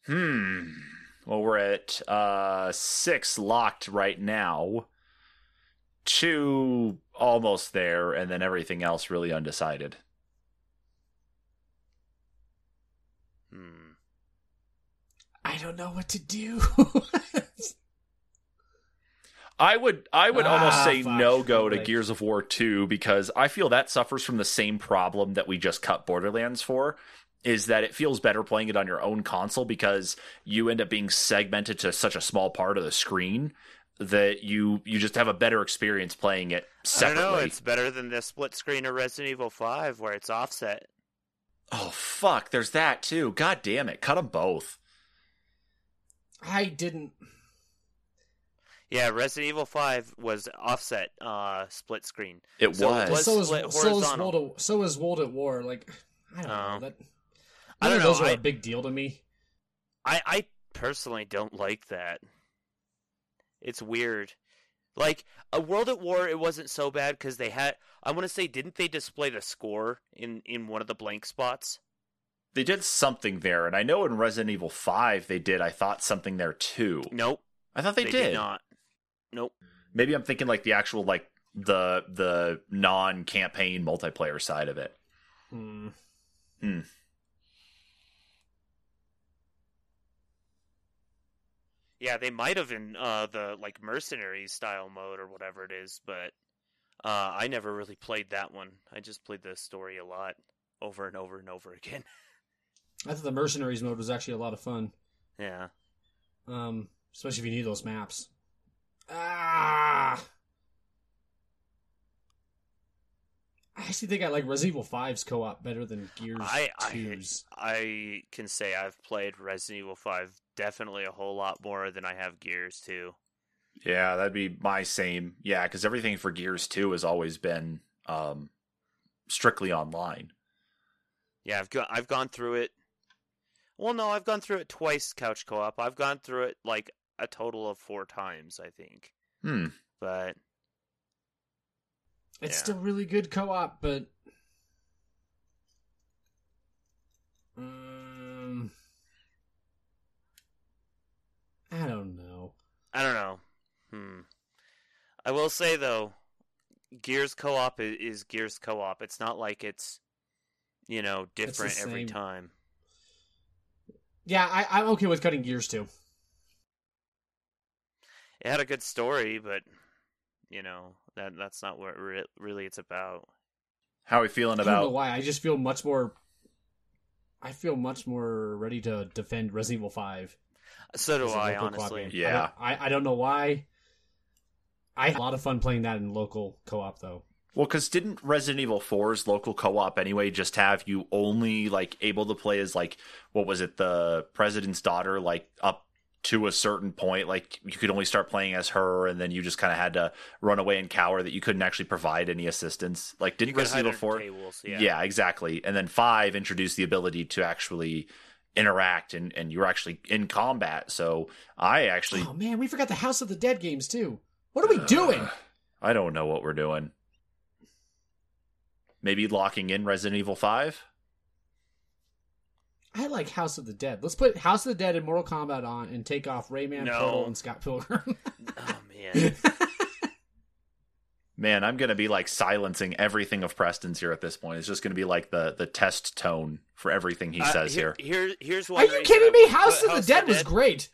Well, we're at 6 locked right now. 2 almost there, and then everything else really undecided. I don't know what to do. I would almost say no-go to Gears of War 2, because I feel that suffers from the same problem that we just cut Borderlands for, is that it feels better playing it on your own console, because you end up being segmented to such a small part of the screen that you just have a better experience playing it separately. I don't know, it's better than the split screen of Resident Evil 5 where it's offset. Oh, fuck, there's that too. God damn it, cut them both. I didn't... Yeah, Resident Evil 5 was offset split screen. It was. So was World at War. Like, I don't know. Those are a big deal to me. I personally don't like that. It's weird. Like, a World at War, it wasn't so bad because they had... I want to say, didn't they display the score in one of the blank spots? They did something there, and I know in Resident Evil 5 they did, I thought, something there too. Nope. I thought they did not. Nope. Maybe I'm thinking like the actual, like, the non-campaign multiplayer side of it. Hmm. Yeah, they might have in the, like, mercenary style mode or whatever it is, but I never really played that one. I just played the story a lot over and over and over again. I thought the mercenaries mode was actually a lot of fun. Yeah. Especially if you need those maps. I actually think I like Resident Evil 5's co-op better than Gears 2's. I can say I've played Resident Evil 5 definitely a whole lot more than I have Gears 2. Yeah, that'd be my same. Yeah, because everything for Gears 2 has always been strictly online. Yeah, I've gone through it. Well, no, I've gone through it twice, couch co-op. I've gone through it like a total of 4 times, I think. But it's still really good co-op, but I don't know. I will say though, Gears co-op is Gears co-op. It's not like it's, you know, different every time. Yeah, I'm okay with cutting Gears 2. It had a good story, but, you know, that's not what really it's about. How are we feeling about... I don't know why, I just feel much more... I feel much more ready to defend Resident Evil 5. So do I, honestly. Yeah. I don't know why. I had a lot of fun playing that in local co-op, though. Well, because didn't Resident Evil 4's local co-op anyway just have you only, like, able to play as, like, what was it, the president's daughter, like, up to a certain point? Like, you could only start playing as her, and then you just kind of had to run away and cower that you couldn't actually provide any assistance. Like, didn't Resident Evil 4... Tables, yeah, exactly. And then 5 introduced the ability to actually interact, and you were actually in combat, so I actually... Oh, man, we forgot the House of the Dead games, too. What are we doing? I don't know what we're doing. Maybe locking in Resident Evil 5? I like House of the Dead. Let's put House of the Dead and Mortal Kombat on and take off Rayman, Portal, and Scott Pilgrim. Oh, man. Man, I'm going to be, like, silencing everything of Preston's here at this point. It's just going to be, like, the test tone for everything he says here. Here's one. Are you kidding me? House of the Dead was great.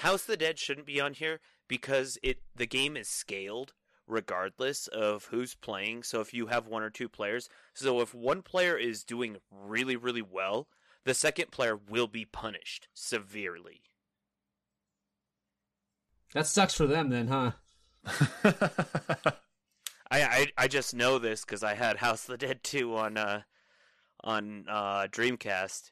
House of the Dead shouldn't be on here because the game is scaled regardless of who's playing. So if you have one or two players, so if one player is doing really, really well, the second player will be punished severely. That sucks for them then, huh? I just know this because I had House of the Dead 2 on Dreamcast.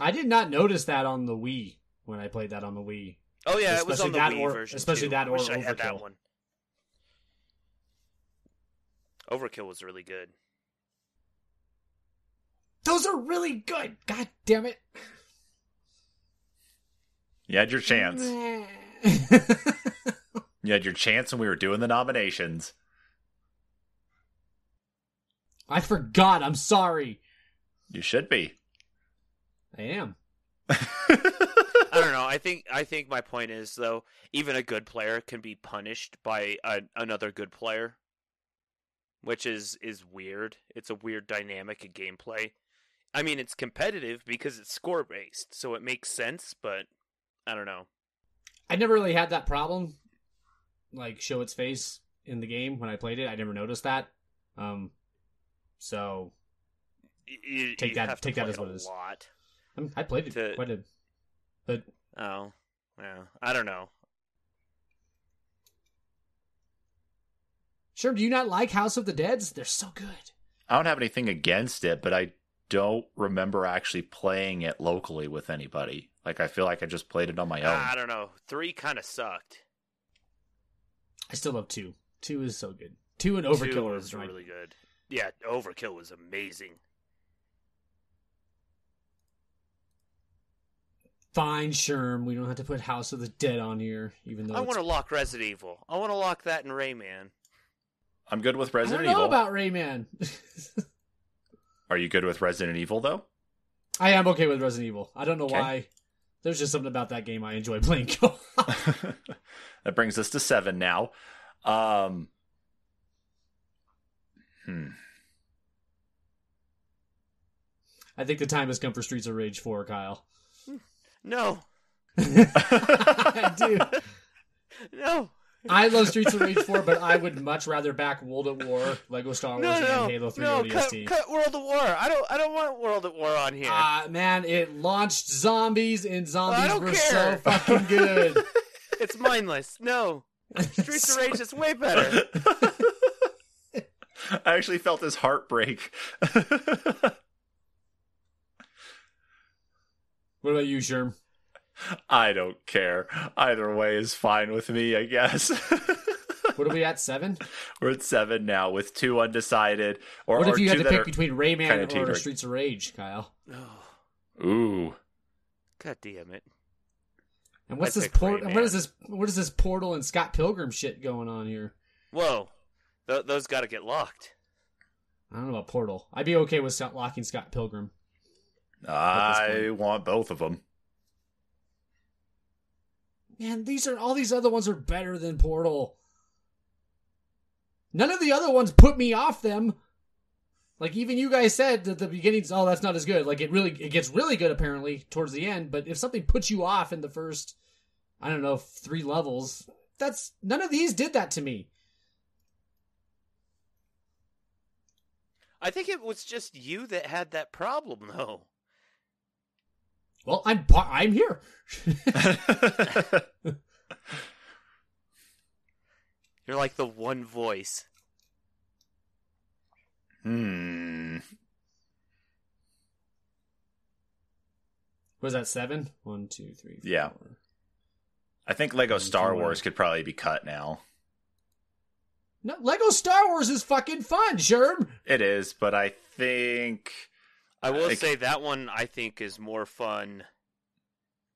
I did not notice that on the Wii when I played that on the Wii. Oh yeah, especially it was on the Wii version. Especially too. That or Overkill. I had that one. Overkill was really good. Those are really good. God damn it! You had your chance. You had your chance when we were doing the nominations. I forgot. I'm sorry. You should be. I am. I don't know. I think my point is, though, even a good player can be punished by another good player, which is weird. It's a weird dynamic of gameplay. I mean, it's competitive because it's score-based, so it makes sense, but I don't know. I never really had that problem, like, show its face in the game when I played it. I never noticed that. So, take that as what it is. I played it quite a bit. But, oh, yeah, I don't know. Sure, do you not like House of the Deads? They're so good. I don't have anything against it, but I don't remember actually playing it locally with anybody. Like, I feel like I just played it on my own. I don't know. 3 kind of sucked. I still love 2. 2 is so good. 2 and Overkill was really good. Yeah, Overkill was amazing. Fine, Sherm. We don't have to put House of the Dead on here, even though I want to lock Resident Evil. I want to lock that in Rayman. I'm good with Resident Evil. I don't know about Rayman. Are you good with Resident Evil, though? I am okay with Resident Evil. I don't know why. There's just something about that game I enjoy playing. That brings us to 7 now. I think the time has come for Streets of Rage 4, Kyle. No. I do. No. I love Streets of Rage 4, but I would much rather back World at War, Lego Star Wars, and Halo 3 ODST. Cut World at War. I don't want World at War on here. Man, it launched zombies, and zombies were so fucking good. It's mindless. No. Streets of Rage is way better. I actually felt his heartbreak. What about you, Sherm? I don't care. Either way is fine with me, I guess. What are we at, 7? We're at 7 now with 2 undecided. What if you had to pick between Rayman or Streets of Rage, Kyle? Oh. Ooh. God damn it. And what is this Portal and Scott Pilgrim shit going on here? Whoa. Those gotta get locked. I don't know about Portal. I'd be okay with locking Scott Pilgrim. I want both of them. Man, all these other ones are better than Portal. None of the other ones put me off them. Like, even you guys said that the beginnings, oh, that's not as good. Like, it gets really good, apparently, towards the end. But if something puts you off in the first, I don't know, 3 levels, none of these did that to me. I think it was just you that had that problem, though. Well, I'm here. You're like the one voice. Was that 7? 1, 2, 3, 4. Yeah. I think Lego Star Wars could probably be cut now. No, Lego Star Wars is fucking fun, Sherm. It is, but I think... I will say that one, I think, is more fun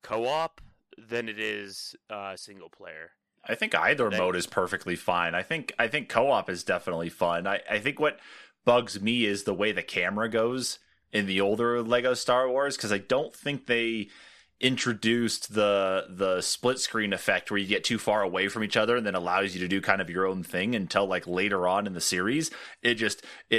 co-op than it is single player. I think either mode is perfectly fine. I think co-op is definitely fun. I think what bugs me is the way the camera goes in the older Lego Star Wars, because I don't think they introduced the split screen effect where you get too far away from each other and then allows you to do kind of your own thing until like later on in the series. It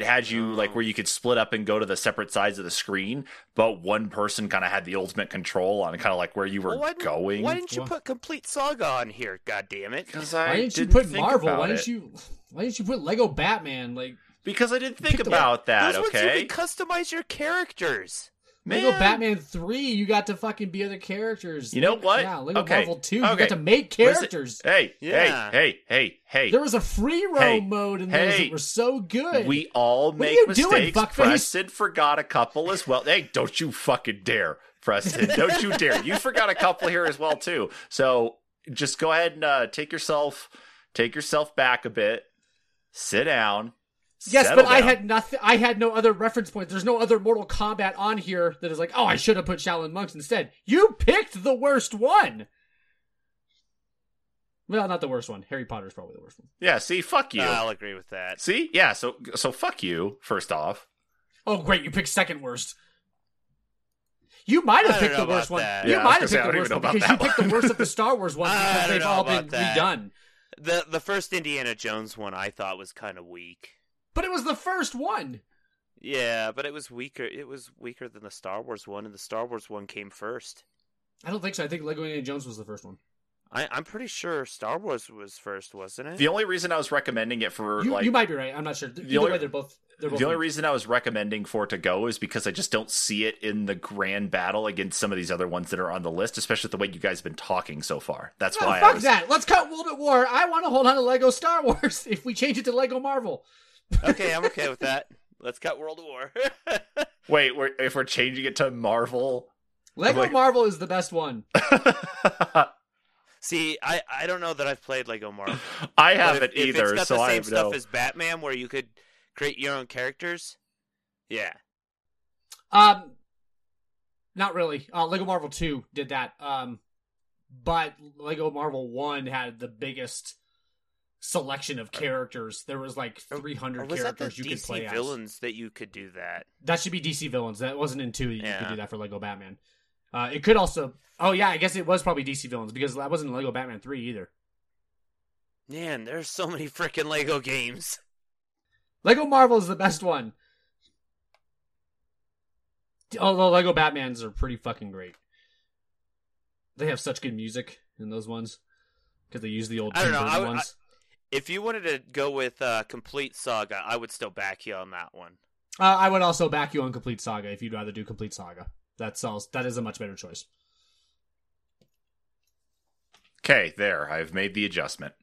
had you like where you could split up and go to the separate sides of the screen, but one person kind of had the ultimate control on kind of like where you were going. Why didn't you put Complete Saga on here? God damn it! Why didn't you put Marvel? Why didn't you put Lego Batman? Like, because I didn't think about that. Those ones you can customize your characters. Lego Batman 3, you got to fucking be other characters. You know what? Yeah, Lego Marvel 2, you got to make characters. Hey. There was a free roam mode in those that were so good. We all make mistakes. Preston forgot a couple as well. Hey, don't you fucking dare, Preston. Don't you dare. You forgot a couple here as well, too. So just go ahead and take yourself back a bit. Sit down. Yes, but I had no other reference point. There's no other Mortal Kombat on here that is like, oh, I should have put Shaolin Monks instead. You picked the worst one. Well, not the worst one. Harry Potter's probably the worst one. Yeah, see, fuck you. I'll agree with that. See? Yeah, so fuck you, first off. Oh, great, you picked second worst. You might have picked the worst one. You might have picked the worst one because you picked the worst of the Star Wars ones because they've all been redone. The first Indiana Jones one I thought was kind of weak. But it was the first one. Yeah, but it was weaker. It was weaker than the Star Wars one, and the Star Wars one came first. I don't think so. I think Lego Indiana Jones was the first one. I'm pretty sure Star Wars was first, wasn't it? The only reason I was recommending it for you might be right. I'm not sure. Either way, they're both. The only reason I was recommending for it to go is because I just don't see it in the grand battle against some of these other ones that are on the list, especially the way you guys have been talking so far. That's why. Fuck that. Let's cut World at War. I want to hold on to Lego Star Wars. If we change it to Lego Marvel. Okay, I'm okay with that. Let's cut World at War. Wait, if we're changing it to Marvel? Lego Marvel is the best one. See, I don't know that I've played Lego Marvel. I haven't either, so I know. If it's got the same stuff as Batman where you could create your own characters? Yeah. Not really. Lego Marvel 2 did that. But Lego Marvel 1 had the biggest... selection of characters. There was like 300 characters you could play as. Villains that you could do that. That should be DC villains. That wasn't in 2. You could do that for Lego Batman. It could also. Oh yeah, I guess it was probably DC villains because that wasn't Lego Batman 3 either. Man, there's so many freaking Lego games. Lego Marvel is the best one. Although Lego Batmans are pretty fucking great. They have such good music in those ones because they use the old ones. If you wanted to go with Complete Saga, I would still back you on that one. I would also back you on Complete Saga if you'd rather do Complete Saga. That is a much better choice. Okay, there. I've made the adjustment.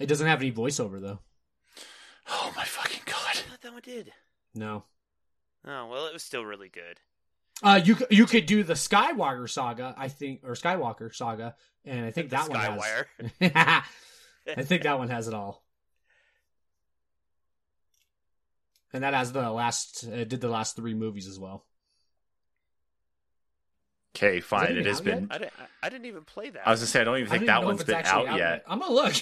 It doesn't have any voiceover, though. Oh, my fucking God. I thought that one did. No. Oh, well, it was still really good. You could do the Skywalker Saga, I think, or Skywalker Saga, and I think that one has... Skywire. I think that one has it all. And that has the last three movies as well. Okay, fine. It has been... I didn't even play that. I was going to say, I don't even think that one's been out yet. I'm going to look.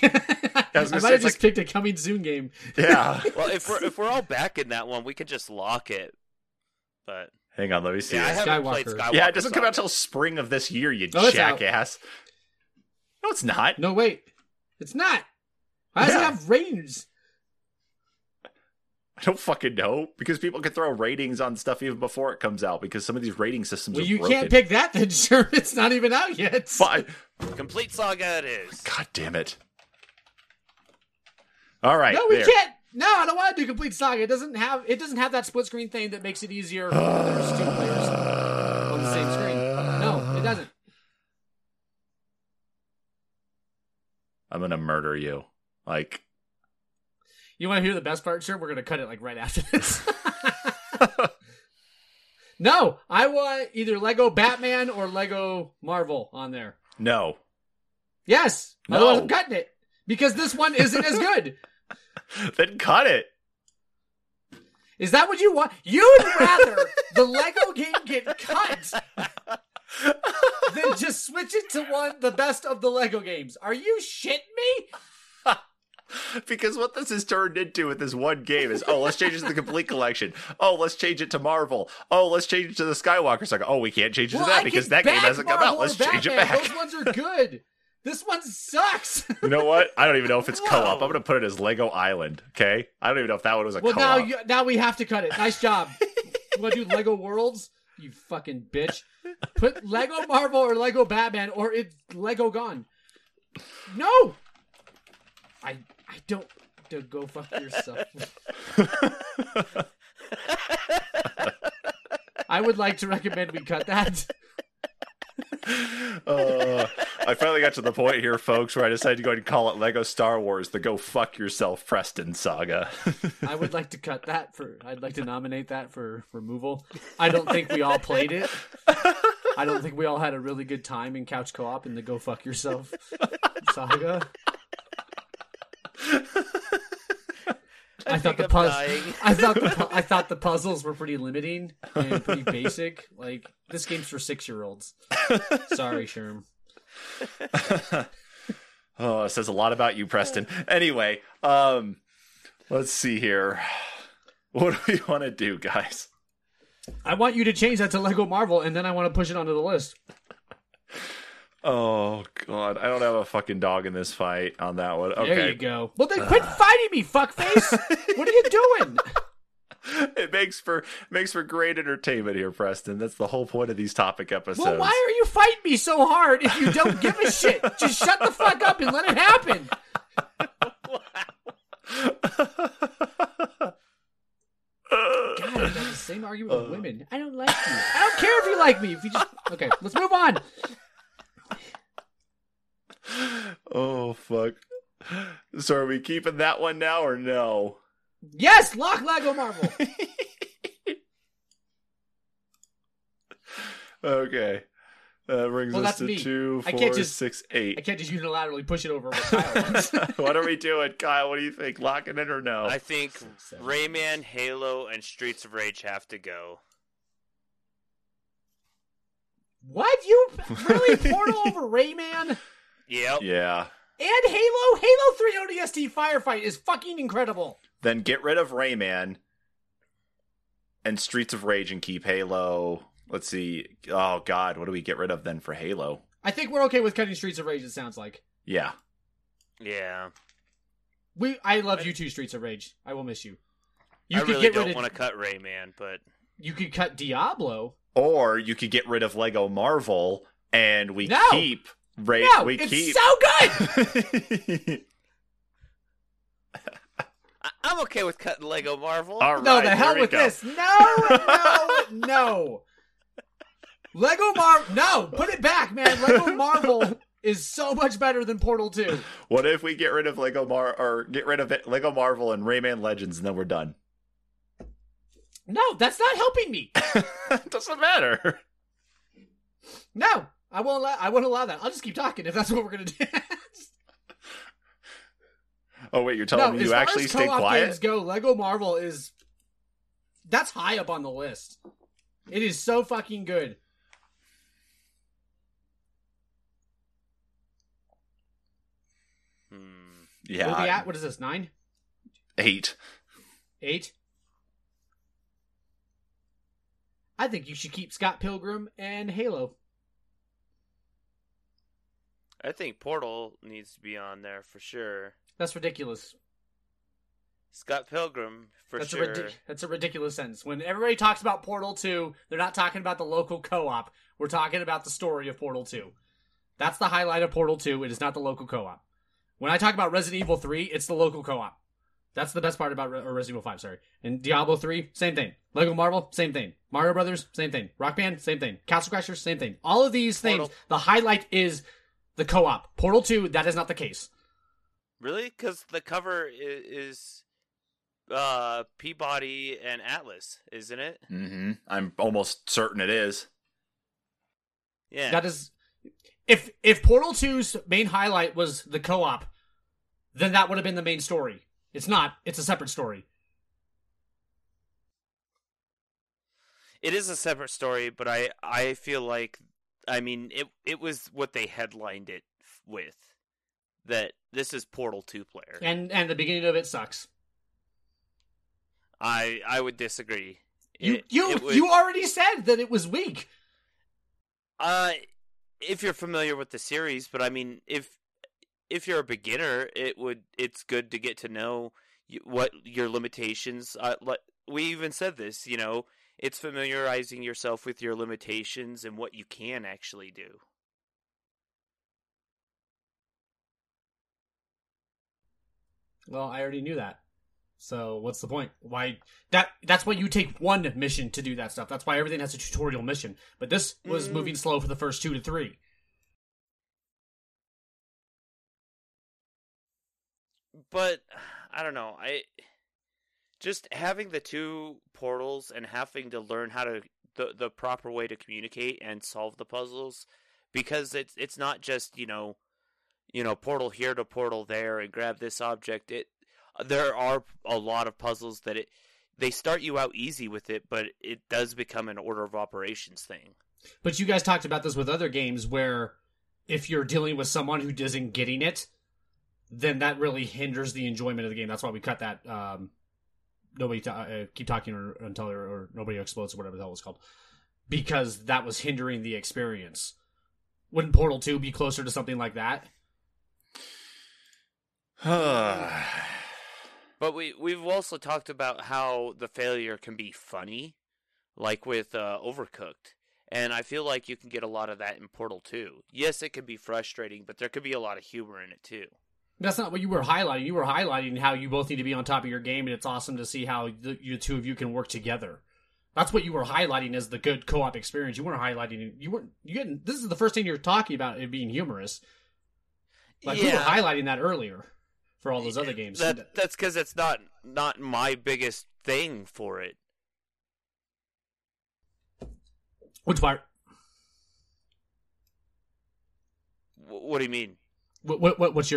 I might have just picked a coming soon game. Yeah. Well, if we're all back in that one, we can just lock it. But... Hang on, let me see. Yeah, I haven't played Skywalker. Yeah, it doesn't come out till spring of this year, you jackass. No, it's not. No, wait. It's not. Why does it have ratings? I don't fucking know. Because people can throw ratings on stuff even before it comes out. Because some of these rating systems are broken. Well, you can't pick that then, sure. It's not even out yet. But Complete Saga it is. God damn it. All right. No, we can't. No, I don't want to do Complete Saga. It doesn't have that split screen thing that makes it easier for there's two players on the same screen. No, it doesn't. I'm going to murder you. Like, You want to hear the best part? Sure, we're going to cut it like right after this. No, I want either Lego Batman or Lego Marvel on there. No. Yes. No. Otherwise I'm cutting it. Because this one isn't as good. Then cut it. Is that what you want? You'd rather the Lego game get cut than just switch it to one, the best of the Lego games. Are you shitting me? Because what this has turned into with this one game is, oh, let's change it to the complete collection. Oh, let's change it to Marvel. Oh, let's change it to the Skywalker Saga. Oh, we can't change it to that because that game hasn't come out. Let's change it back. Those ones are good. This one sucks. You know what? I don't even know if it's co-op. I'm going to put it as Lego Island, okay? I don't even know if that one was a co-op. Well, now we have to cut it. Nice job. You want to do Lego Worlds? You fucking bitch. Put Lego Marvel or Lego Batman or it's Lego gone. No! I don't... Go fuck yourself. I would like to recommend we cut that. I finally got to the point here, folks, where I decided to go ahead and call it Lego Star Wars, the Go Fuck Yourself Preston Saga. I would like to cut that for... I'd like to nominate that for removal. I don't think we all played it. I don't think we all had a really good time in couch co-op in the Go Fuck Yourself Saga. I thought the puzzles were pretty limiting and pretty basic. Like, this game's for 6-year-olds. Sorry, Sherm. Oh, it says a lot about you, Preston. Anyway, let's see here. What do we want to do, guys? I want you to change that to Lego Marvel, and then I want to push it onto the list. Oh, God. I don't have a fucking dog in this fight on that one. Okay. There you go. Well, then quit fighting me, fuckface. What are you doing? It makes for great entertainment here, Preston. That's the whole point of these topic episodes. Well, why are you fighting me so hard if you don't give a shit? Just shut the fuck up and let it happen. God, I've got the same argument with women. I don't like you. I don't care if you like me. If you just... Okay, let's move on. Oh, fuck. So are we keeping that one now or no? Yes, lock Lego Marvel. Okay. That brings us to 2, 4, 6, 8. I can't just unilaterally push it over with Kyle once. What are we doing, Kyle? What do you think? Locking it or no? I think 6, 7, Rayman, Halo, and Streets of Rage have to go. What? You really Portal over Rayman? Yep. Yeah. And Halo? Halo 3 ODST Firefight is fucking incredible. Then get rid of Rayman and Streets of Rage and keep Halo. Let's see. Oh, God. What do we get rid of then for Halo? I think we're okay with cutting Streets of Rage, it sounds like. Yeah. Yeah. I love you too, Streets of Rage. I will miss you. I really don't want to cut Rayman, but... You could cut Diablo. Or you could get rid of Lego Marvel and keep... Right, no, it's so good! I'm okay with cutting Lego Marvel. All no, right, the hell with go. This. No. Lego Marvel. No, put it back, man. Lego Marvel is so much better than Portal 2. What if we get rid of Lego Marvel and Rayman Legends and then we're done? No, that's not helping me. Doesn't matter. No. I won't allow that. I'll just keep talking if that's what we're going to do. Oh, wait, you're telling me you actually stay quiet? Games go, Lego Marvel is... That's high up on the list. It is so fucking good. Yeah. Where are we at? What is this, 9? 8. 8? I think you should keep Scott Pilgrim and Halo. I think Portal needs to be on there for sure. That's ridiculous. Scott Pilgrim, for sure. That's a ridiculous sentence. When everybody talks about Portal 2, they're not talking about the local co-op. We're talking about the story of Portal 2. That's the highlight of Portal 2. It is not the local co-op. When I talk about Resident Evil 3, it's the local co-op. That's the best part about Resident Evil 5, sorry. And Diablo 3, same thing. Lego Marvel, same thing. Mario Brothers, same thing. Rock Band, same thing. Castle Crashers, same thing. All of these things, the highlight is... The co-op. Portal 2, that is not the case. Really? Because the cover is Peabody and Atlas, isn't it? Mm-hmm. I'm almost certain it is. Yeah. That is... If Portal 2's main highlight was the co-op, then that would have been the main story. It's not. It's a separate story. It is a separate story, but I feel like... I mean, it was what they headlined it with. That this is Portal 2 player. And the beginning of it sucks. I would disagree. You already said that it was weak. If you're familiar with the series, but I mean, if you're a beginner, it's good to get to know what your limitations. We even said this, you know, it's familiarizing yourself with your limitations and what you can actually do. Well, I already knew that. So what's the point? Why that's why you take one mission to do that stuff. That's why everything has a tutorial mission. But this was moving slow for the first 2 to 3. But I don't know. I just having the two portals and having to learn how to the proper way to communicate and solve the puzzles, because it's not just, you know, portal here to portal there and grab this object. There are a lot of puzzles that they start you out easy with it, but it does become an order of operations thing. But you guys talked about this with other games where if you're dealing with someone who isn't getting it, then that really hinders the enjoyment of the game. That's why we cut that. Keep talking or nobody explodes or whatever the hell it was called, because that was hindering the experience. Wouldn't Portal 2 be closer to something like that? But we've also talked about how the failure can be funny, like with Overcooked. And I feel like you can get a lot of that in Portal 2. Yes, it can be frustrating, but there could be a lot of humor in it too. That's not what you were highlighting. You were highlighting how you both need to be on top of your game, and it's awesome to see how the two of you can work together. That's what you were highlighting as the good co-op experience. You weren't highlighting... This is the first thing you're talking about, it being humorous. Like, yeah. We were highlighting that earlier. For all those other games. That's because it's not my biggest thing for it. Which part? What do you mean? What's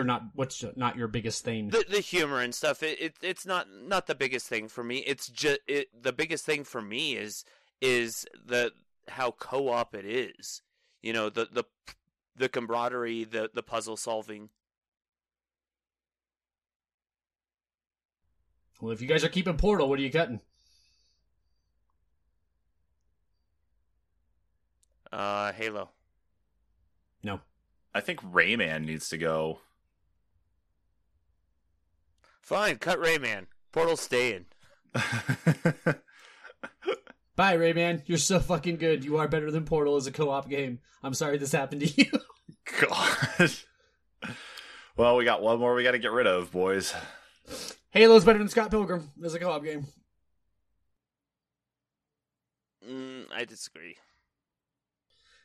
not your biggest thing? The humor and stuff. It's not the biggest thing for me. It's just the biggest thing for me is how co-op it is. You know, the camaraderie, the puzzle solving. Well, if you guys are keeping Portal, what are you cutting? Halo. No. I think Rayman needs to go. Fine, cut Rayman. Portal's staying. Bye, Rayman. You're so fucking good. You are better than Portal as a co-op game. I'm sorry this happened to you. God. Well, we got one more we got to get rid of, boys. Halo's better than Scott Pilgrim as a co-op game. I disagree.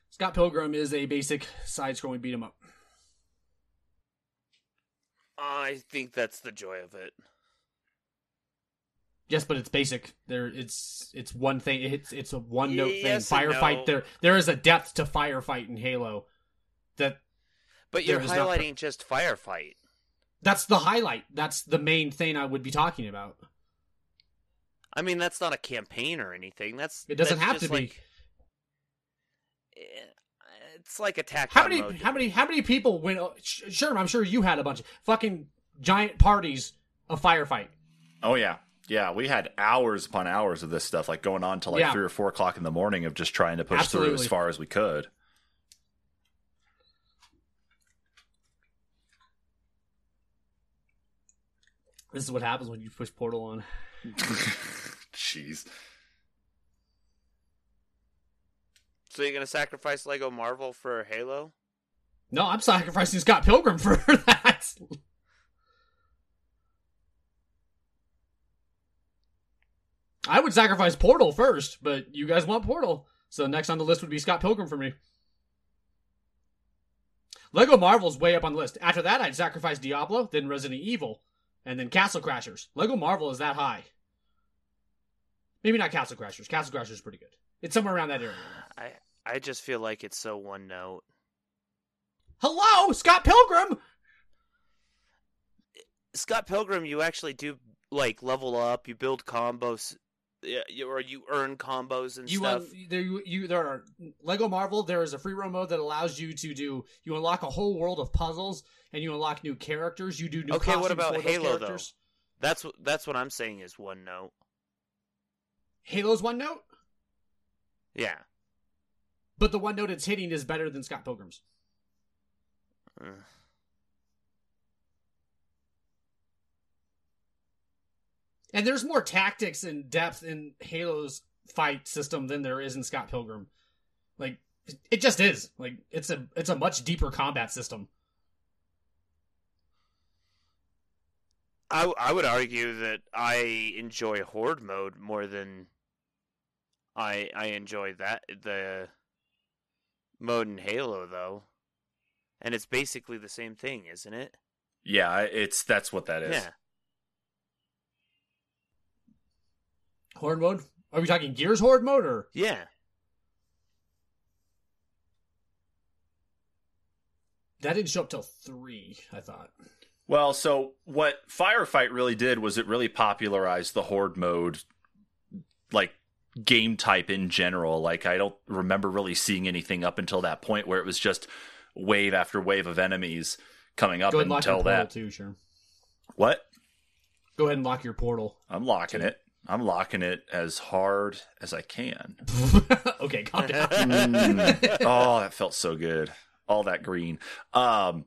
Scott Pilgrim is a basic side-scrolling beat-em-up. I think that's the joy of it. Yes, but it's basic. It's one thing. It's a one-note thing. Firefight. No. There is a depth to firefight in Halo. But you're highlighting just firefight. That's the highlight. That's the main thing I would be talking about. I mean, that's not a campaign or anything. It doesn't have to be. It's like attack. How many people went? Sure, I'm sure you had a bunch of fucking giant parties of firefight. Oh yeah, yeah. We had hours upon hours of this stuff, like going on till 3 or 4 o'clock in the morning of just trying to push through as far as we could. This is what happens when you push Portal on. Jeez. So you're going to sacrifice Lego Marvel for Halo? No, I'm sacrificing Scott Pilgrim for that. I would sacrifice Portal first, but you guys want Portal. So next on the list would be Scott Pilgrim for me. Lego Marvel's way up on the list. After that, I'd sacrifice Diablo, then Resident Evil. And then Castle Crashers. Lego Marvel is that high. Maybe not Castle Crashers. Castle Crashers is pretty good. It's somewhere around that area. I just feel like it's so one note. Hello, Scott Pilgrim! Scott Pilgrim, you actually do, like, level up. You build combos. Or you earn combos and stuff. There are Lego Marvel. There is a free roam mode that allows you to do. You unlock a whole world of puzzles, and you unlock new characters. You do new. Okay, what about Halo though? That's what I'm saying is one note. Halo's one note. Yeah, but the one note it's hitting is better than Scott Pilgrim's. And there's more tactics and depth in Halo's fight system than there is in Scott Pilgrim. Like, it just is. Like, it's a much deeper combat system. I would argue that I enjoy Horde mode more than I enjoy the mode in Halo, though. And it's basically the same thing, isn't it? Yeah, that's what that is. Yeah. Horde mode? Are we talking Gears Horde mode or? Yeah. That didn't show up till 3, I thought. Well, so what Firefight really did was it really popularized the Horde mode, like, game type in general. Like, I don't remember really seeing anything up until that point where it was just wave after wave of enemies coming up until that. Too, sure. What? Go ahead and lock your portal. I'm locking it. I'm locking it as hard as I can. Okay, calm down. Oh, that felt so good. All that green. But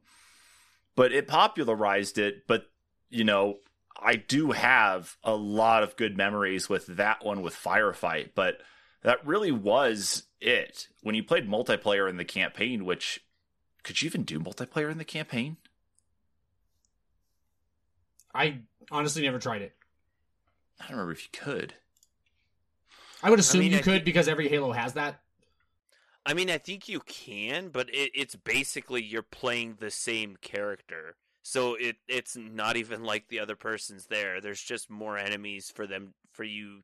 it popularized it. But, you know, I do have a lot of good memories with that one with Firefight. But that really was it. When you played multiplayer in the campaign, which... Could you even do multiplayer in the campaign? I honestly never tried it. I don't remember if you could. I would assume because every Halo has that. I mean, I think you can, but it's basically you're playing the same character. So it's not even like the other person's there. There's just more enemies for you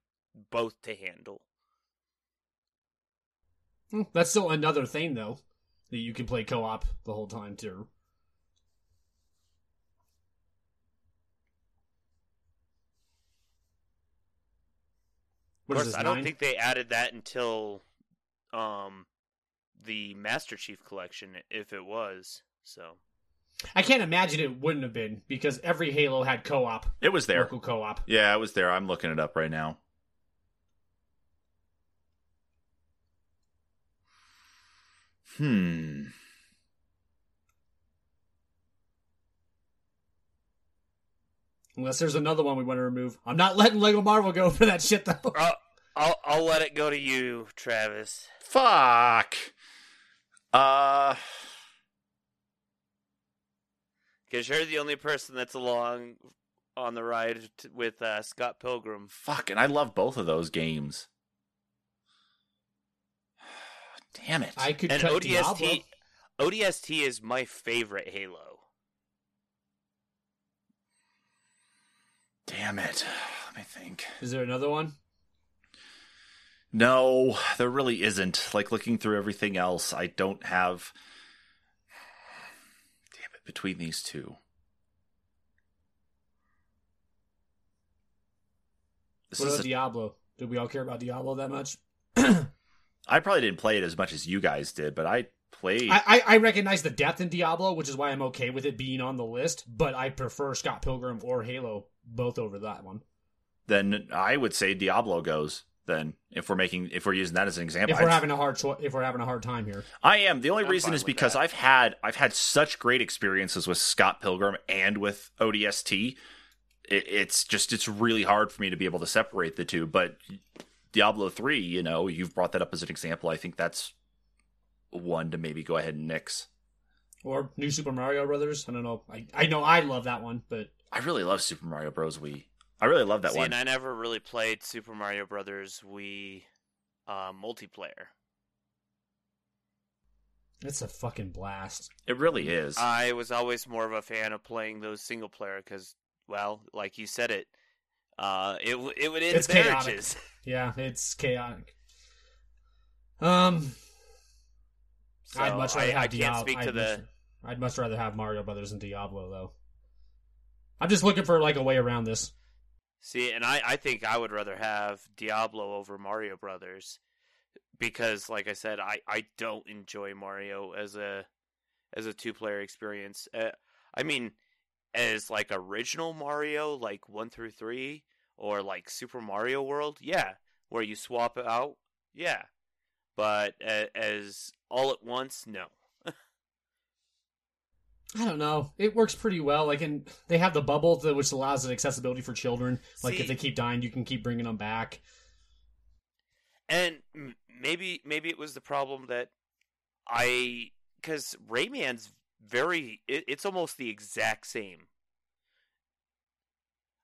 both to handle. That's still another thing, though, that you can play co-op the whole time, too. Of course, I don't think they added that until the Master Chief Collection, if it was. So, I can't imagine it wouldn't have been, because every Halo had co-op. It was there. Local co-op. Yeah, it was there. I'm looking it up right now. Unless there's another one we want to remove. I'm not letting Lego Marvel go for that shit, though. I'll let it go to you, Travis. Fuck. Because you're the only person that's along on the ride with Scott Pilgrim. Fuck, and I love both of those games. Damn it. I could cut Diablo. ODST is my favorite Halo. Damn it. Let me think. Is there another one? No, there really isn't. Like, looking through everything else, I don't have... Damn it, between these two. What about Diablo? Did we all care about Diablo that much? I probably didn't play it as much as you guys did, but I played... I recognize the depth in Diablo, which is why I'm okay with it being on the list, but I prefer Scott Pilgrim or Halo both over that one. Then I would say Diablo goes. Then if we're using that as an example, if we're having a hard time here, I am. The only reason is because I've had such great experiences with Scott Pilgrim and with ODST. It's really hard for me to be able to separate the two. But Diablo 3, you know, you've brought that up as an example. I think that's one to maybe go ahead and nix. Or New Super Mario Brothers. I don't know. I know I love that one, but. I really love Super Mario Bros. Wii. I really love that one. And I never really played Super Mario Bros. Wii multiplayer. It's a fucking blast. It really is. I was always more of a fan of playing those single player because well, like you said it, it would end marriages. Yeah, it's chaotic. So I'd much rather have Diablo. I'd much rather have Mario Brothers than Diablo, though. I'm just looking for like a way around this. See, and I think I would rather have Diablo over Mario Brothers because, like I said, I don't enjoy Mario as a two-player experience. I mean, as like original Mario, like 1 through 3, or like Super Mario World, yeah, where you swap it out, yeah. But as all at once, no. I don't know. It works pretty well. Like, and they have the bubble, which allows an accessibility for children. Like, see, if they keep dying, you can keep bringing them back. And maybe it was the problem that because Rayman's it's almost the exact same.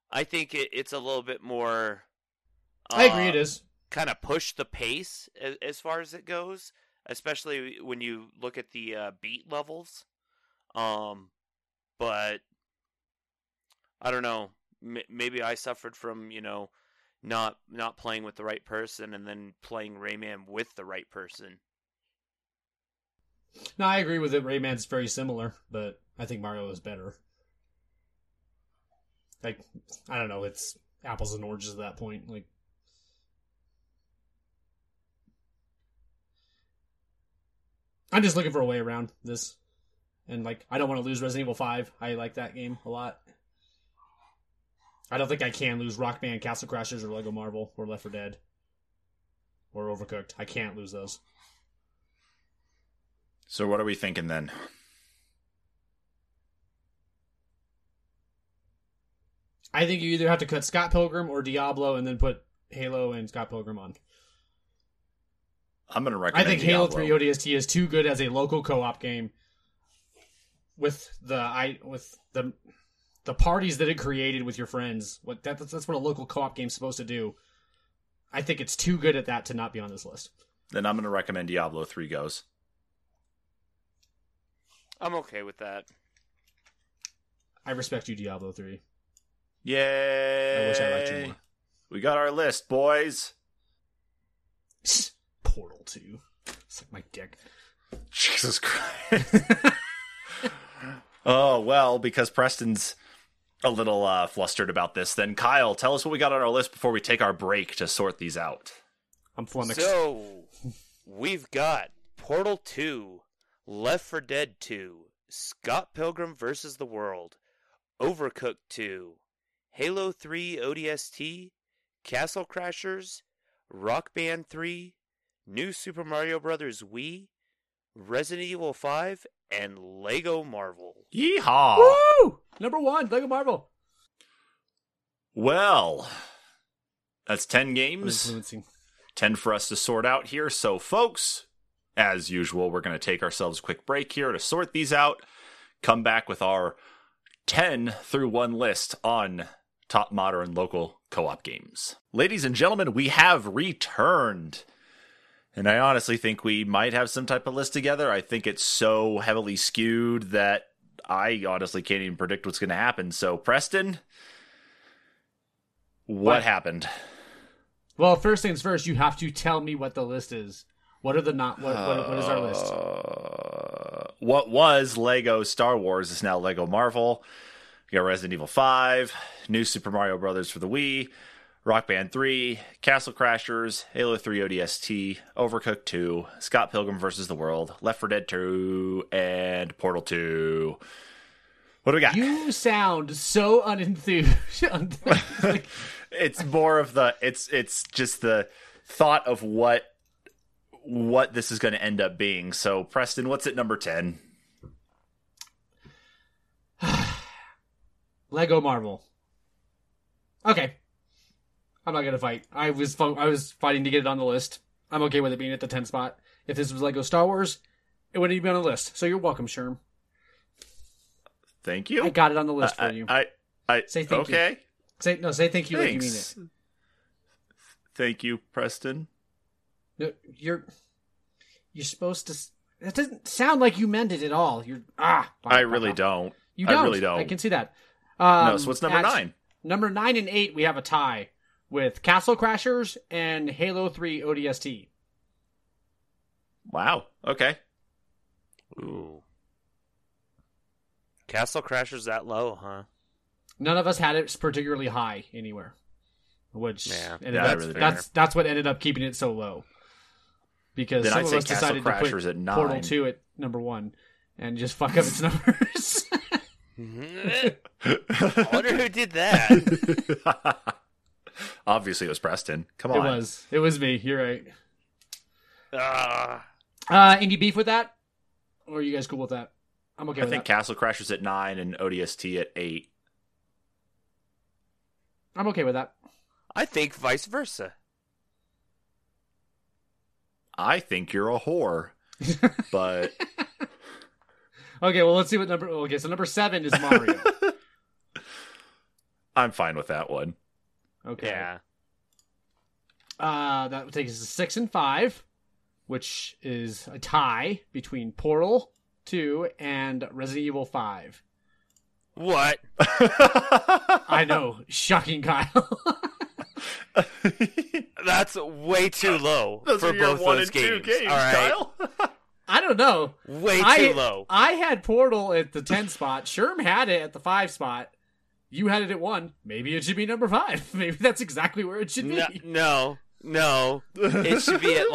I think it's a little bit more. I agree, it is. Kind of push the pace as far as it goes, especially when you look at the beat levels. But I don't know. Maybe I suffered from, not playing with the right person and then playing Rayman with the right person. No, I agree with it. Rayman's very similar, but I think Mario is better. Like, I don't know. It's apples and oranges at that point. Like, I'm just looking for a way around this. And, like, I don't want to lose Resident Evil 5. I like that game a lot. I don't think I can lose Rock Band, Castle Crashers, or Lego Marvel, or Left 4 Dead, or Overcooked. I can't lose those. So what are we thinking then? I think you either have to cut Scott Pilgrim or Diablo and then put Halo and Scott Pilgrim on. I'm going to recommend Diablo. Halo 3 ODST is too good as a local co-op game. With the parties that it created with your friends, that's what a local co-op game's supposed to do. I think it's too good at that to not be on this list. Then I'm going to recommend Diablo 3 goes. I'm okay with that. I respect you, Diablo 3. Yay! I wish I liked you more. We got our list, boys. Portal 2. Suck my dick. Jesus Christ. Oh, well, because Preston's a little flustered about this. Then, Kyle, tell us what we got on our list before we take our break to sort these out. I'm flummoxed. So, we've got Portal 2, Left 4 Dead 2, Scott Pilgrim versus the World, Overcooked 2, Halo 3 ODST, Castle Crashers, Rock Band 3, New Super Mario Bros. Wii, Resident Evil 5, and Lego Marvel. Yeehaw! Woo! Number 1, Lego Marvel. Well, that's 10 games. 10 for us to sort out here. So, folks, as usual, we're going to take ourselves a quick break here to sort these out. Come back with our 10 through 1 list on top modern local co-op games. Ladies and gentlemen, we have returned. And I honestly think we might have some type of list together. I think it's so heavily skewed that I honestly can't even predict what's going to happen. So, Preston, what happened? Well, first things first, you have to tell me what the list is. What are the not? What is our list? What was Lego Star Wars is now Lego Marvel. We got Resident Evil 5, New Super Mario Bros. For the Wii, Rock Band 3, Castle Crashers, Halo 3 ODST, Overcooked 2, Scott Pilgrim versus the World, Left 4 Dead 2, and Portal 2. What do we got? You sound so unenthused. It's more of the it's just the thought of what this is going to end up being. So, Preston, what's at number 10? Lego Marvel. Okay. I'm not going to fight. I was fighting to get it on the list. I'm okay with it being at the 10 spot. If this was Lego Star Wars, it wouldn't even be on the list. So you're welcome, Sherm. Thank you. I got it on the list for you. Say thank you. Okay. Say thank you. Thanks. Like you mean it. Thank you, Preston. No, you're supposed to... That doesn't sound like you meant it at all. I really don't. You don't. I really don't. I can see that. No, so what's number 9? Number 9 and 8, we have a tie with Castle Crashers and Halo 3 ODST. Wow. Okay. Ooh. Castle Crashers that low, huh? None of us had it particularly high anywhere, which that's what ended up keeping it so low. Because then some of us decided Castle Crashers to put at Portal 2 at number 1 and just fuck up its numbers. I wonder who did that. Obviously, it was Preston. Come on, it was me. You're right. Any beef with that, or are you guys cool with that? I'm okay. I think Castle Crashers at 9 and ODST at 8. I'm okay with that. I think vice versa. I think you're a whore, but. Okay, well, let's see what number... Okay, so number 7 is Mario. I'm fine with that one. Okay. Yeah. That takes us to 6 and 5, which is a tie between Portal 2 and Resident Evil 5. What? I know. Shocking, Kyle. That's way too low for both those games. All right. Kyle? I don't know. Way too low. I had Portal at the 10 spot. Sherm had it at the 5 spot. You had it at 1. Maybe it should be number 5. Maybe that's exactly where it should be. No. It should be at,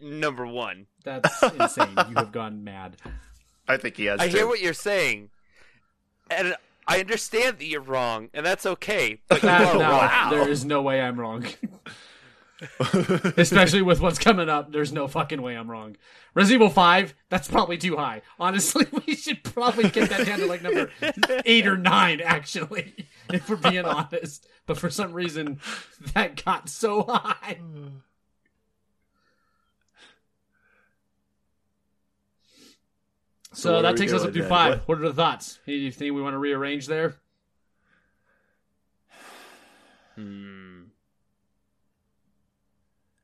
number 1. That's insane. You have gone mad. I think he has I hear what you're saying. And I understand that you're wrong, and that's okay. But there is no way I'm wrong. Especially with what's coming up, there's no fucking way I'm wrong. Resident Evil 5, that's probably too high. Honestly, we should probably get that down to number 8 or 9, actually, if we're being honest. But for some reason, that got so high. So that takes us up to 5. What are the thoughts? Anything we want to rearrange there?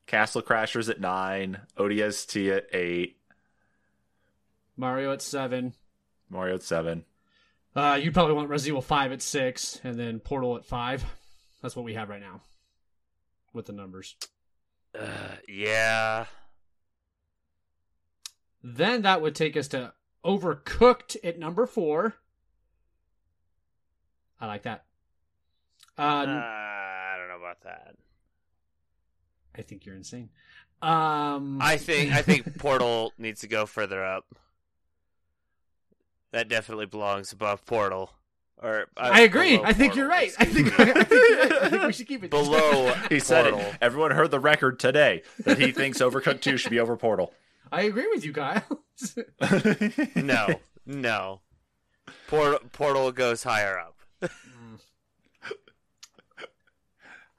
Castle Crashers at 9, ODST at 8, Mario at 7. You probably want Resident Evil 5 at 6, and then Portal at 5. That's what we have right now with the numbers. Yeah. Then that would take us to Overcooked at number 4. I like that. I don't know about that. I think you're insane. I think Portal needs to go further up. That definitely belongs above Portal. Or I agree. I think you're right. I think we should keep it below. He said it. Everyone heard the record today that he thinks Overcooked 2 should be over Portal. I agree with you, Kyle. No. Portal goes higher up.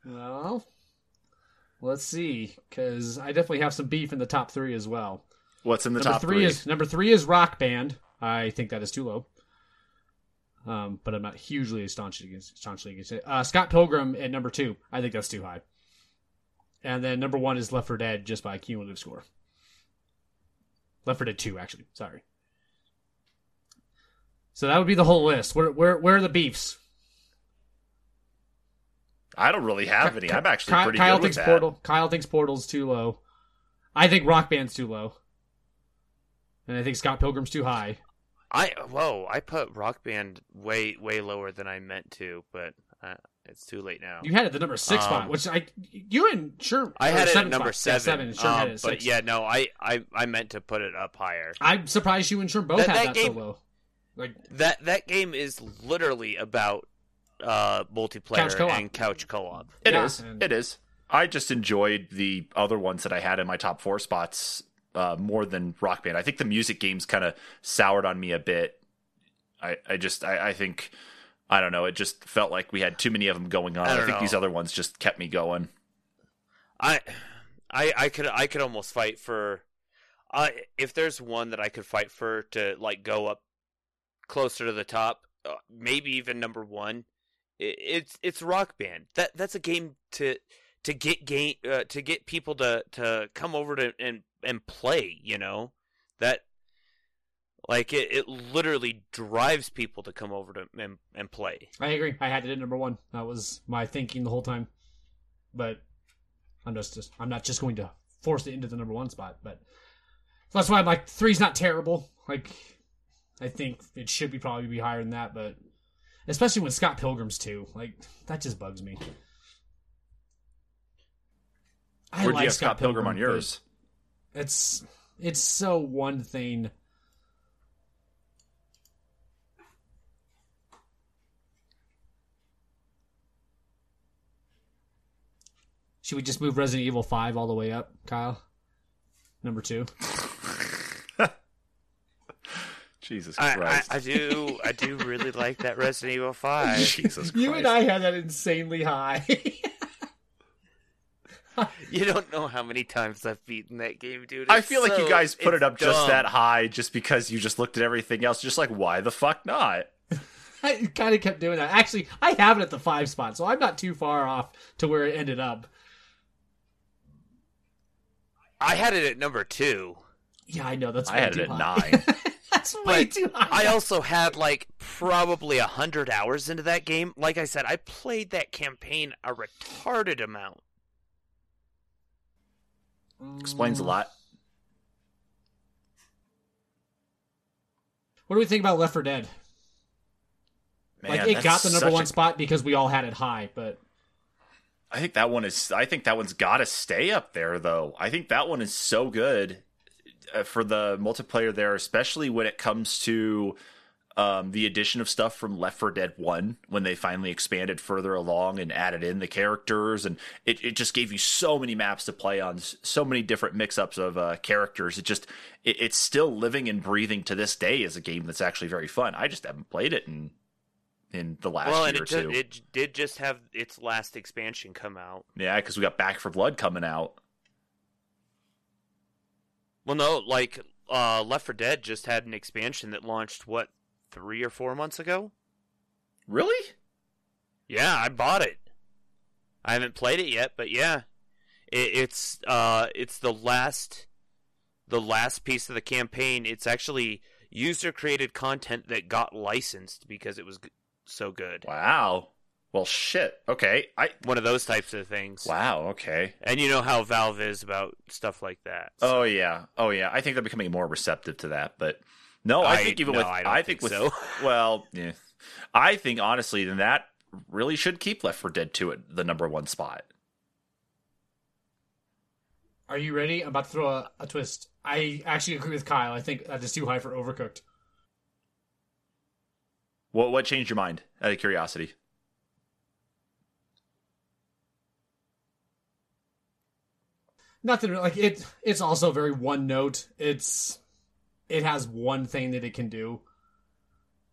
Well. Let's see, because I definitely have some beef in the top 3 as well. What's in the top 3? Number 3 is Rock Band. I think that is too low. But I'm not hugely staunchly against it. Scott Pilgrim at number 2. I think that's too high. And then number 1 is Left 4 Dead just by cumulative score. Left 4 Dead 2, actually. Sorry. So that would be the whole list. Where are the beefs? I don't really have any. I'm actually pretty good with that. Kyle thinks Portal's too low. I think Rock Band's too low. And I think Scott Pilgrim's too high. I put Rock Band way, way lower than I meant to, but it's too late now. You had it at the number 6 spot, which you and Sherm... I had it at number 7. And Sherm had it at 6. But yeah, no, I meant to put it up higher. I'm surprised you and Sherm both had that game, so low. That game is literally about... multiplayer and couch co-op. It is. I just enjoyed the other ones that I had in my top 4 spots more than Rock Band. I think the music games kind of soured on me a bit. I think, I don't know, it just felt like we had too many of them going on. I think these other ones just kept me going. I could almost fight for, if there's one that I could fight for to go up closer to the top, maybe even number 1. It's Rock Band. That's a game to get people to come over to and play. You know that Like, it literally drives people to come over to and play. I agree. I had it at number one. That was my thinking the whole time. But I'm not just going to force it into the number one spot. But so that's why I'm like, three's not terrible. Like, I think it should be probably be higher than that. But especially with Scott Pilgrim's 2, like, that just bugs me. I Where'd like you have Scott Pilgrim on yours? It's so one thing. Should we just move Resident Evil 5 all the way up, Kyle? Number 2. Jesus Christ. I do really like that Resident Evil 5. Jesus Christ. You and I had that insanely high. You don't know how many times I've beaten that game, dude. It's I feel like you guys put it up dumb. Just that high just because you just looked at everything else. Just like, why the fuck not? I kind of kept doing that. Actually, I have it at the 5 spot, so I'm not too far off to where it ended up. I had it at number 2. Yeah, I know. That's I had it at high. 9. That's way too high. I also had like probably 100 hours into that game. Like I said, I played that campaign a retarded amount. Explains a lot. What do we think about Left 4 Dead? Man, like it got the number one spot because we all had it high, but. I think that one's got to stay up there, though. I think that one is so good for the multiplayer there, especially when it comes to the addition of stuff from Left 4 Dead 1, when they finally expanded further along and added in the characters. And it just gave you so many maps to play on, so many different mix-ups of characters. It's still living and breathing to this day as a game that's actually very fun. I just haven't played it in the last year or two. Well, it did just have its last expansion come out. Yeah, because we got Back 4 Blood coming out. Well, no, like Left 4 Dead just had an expansion that launched, 3 or 4 months ago? Really? Yeah, I bought it. I haven't played it yet, but yeah. It's the last piece of the campaign. It's actually user-created content that got licensed because it was so good. Wow. Well, shit. Okay. One of those types of things. Wow, okay. And you know how Valve is about stuff like that. So. Oh, yeah. I think they're becoming more receptive to that, but no, I think even no, with... I think so. Well, yeah. I think, honestly, then that really should keep Left 4 Dead 2 at the number one spot. Are you ready? I'm about to throw a twist. I actually agree with Kyle. I think that is too high for Overcooked. What changed your mind, out of curiosity? Nothing. Like it's also very one note. It has one thing that it can do,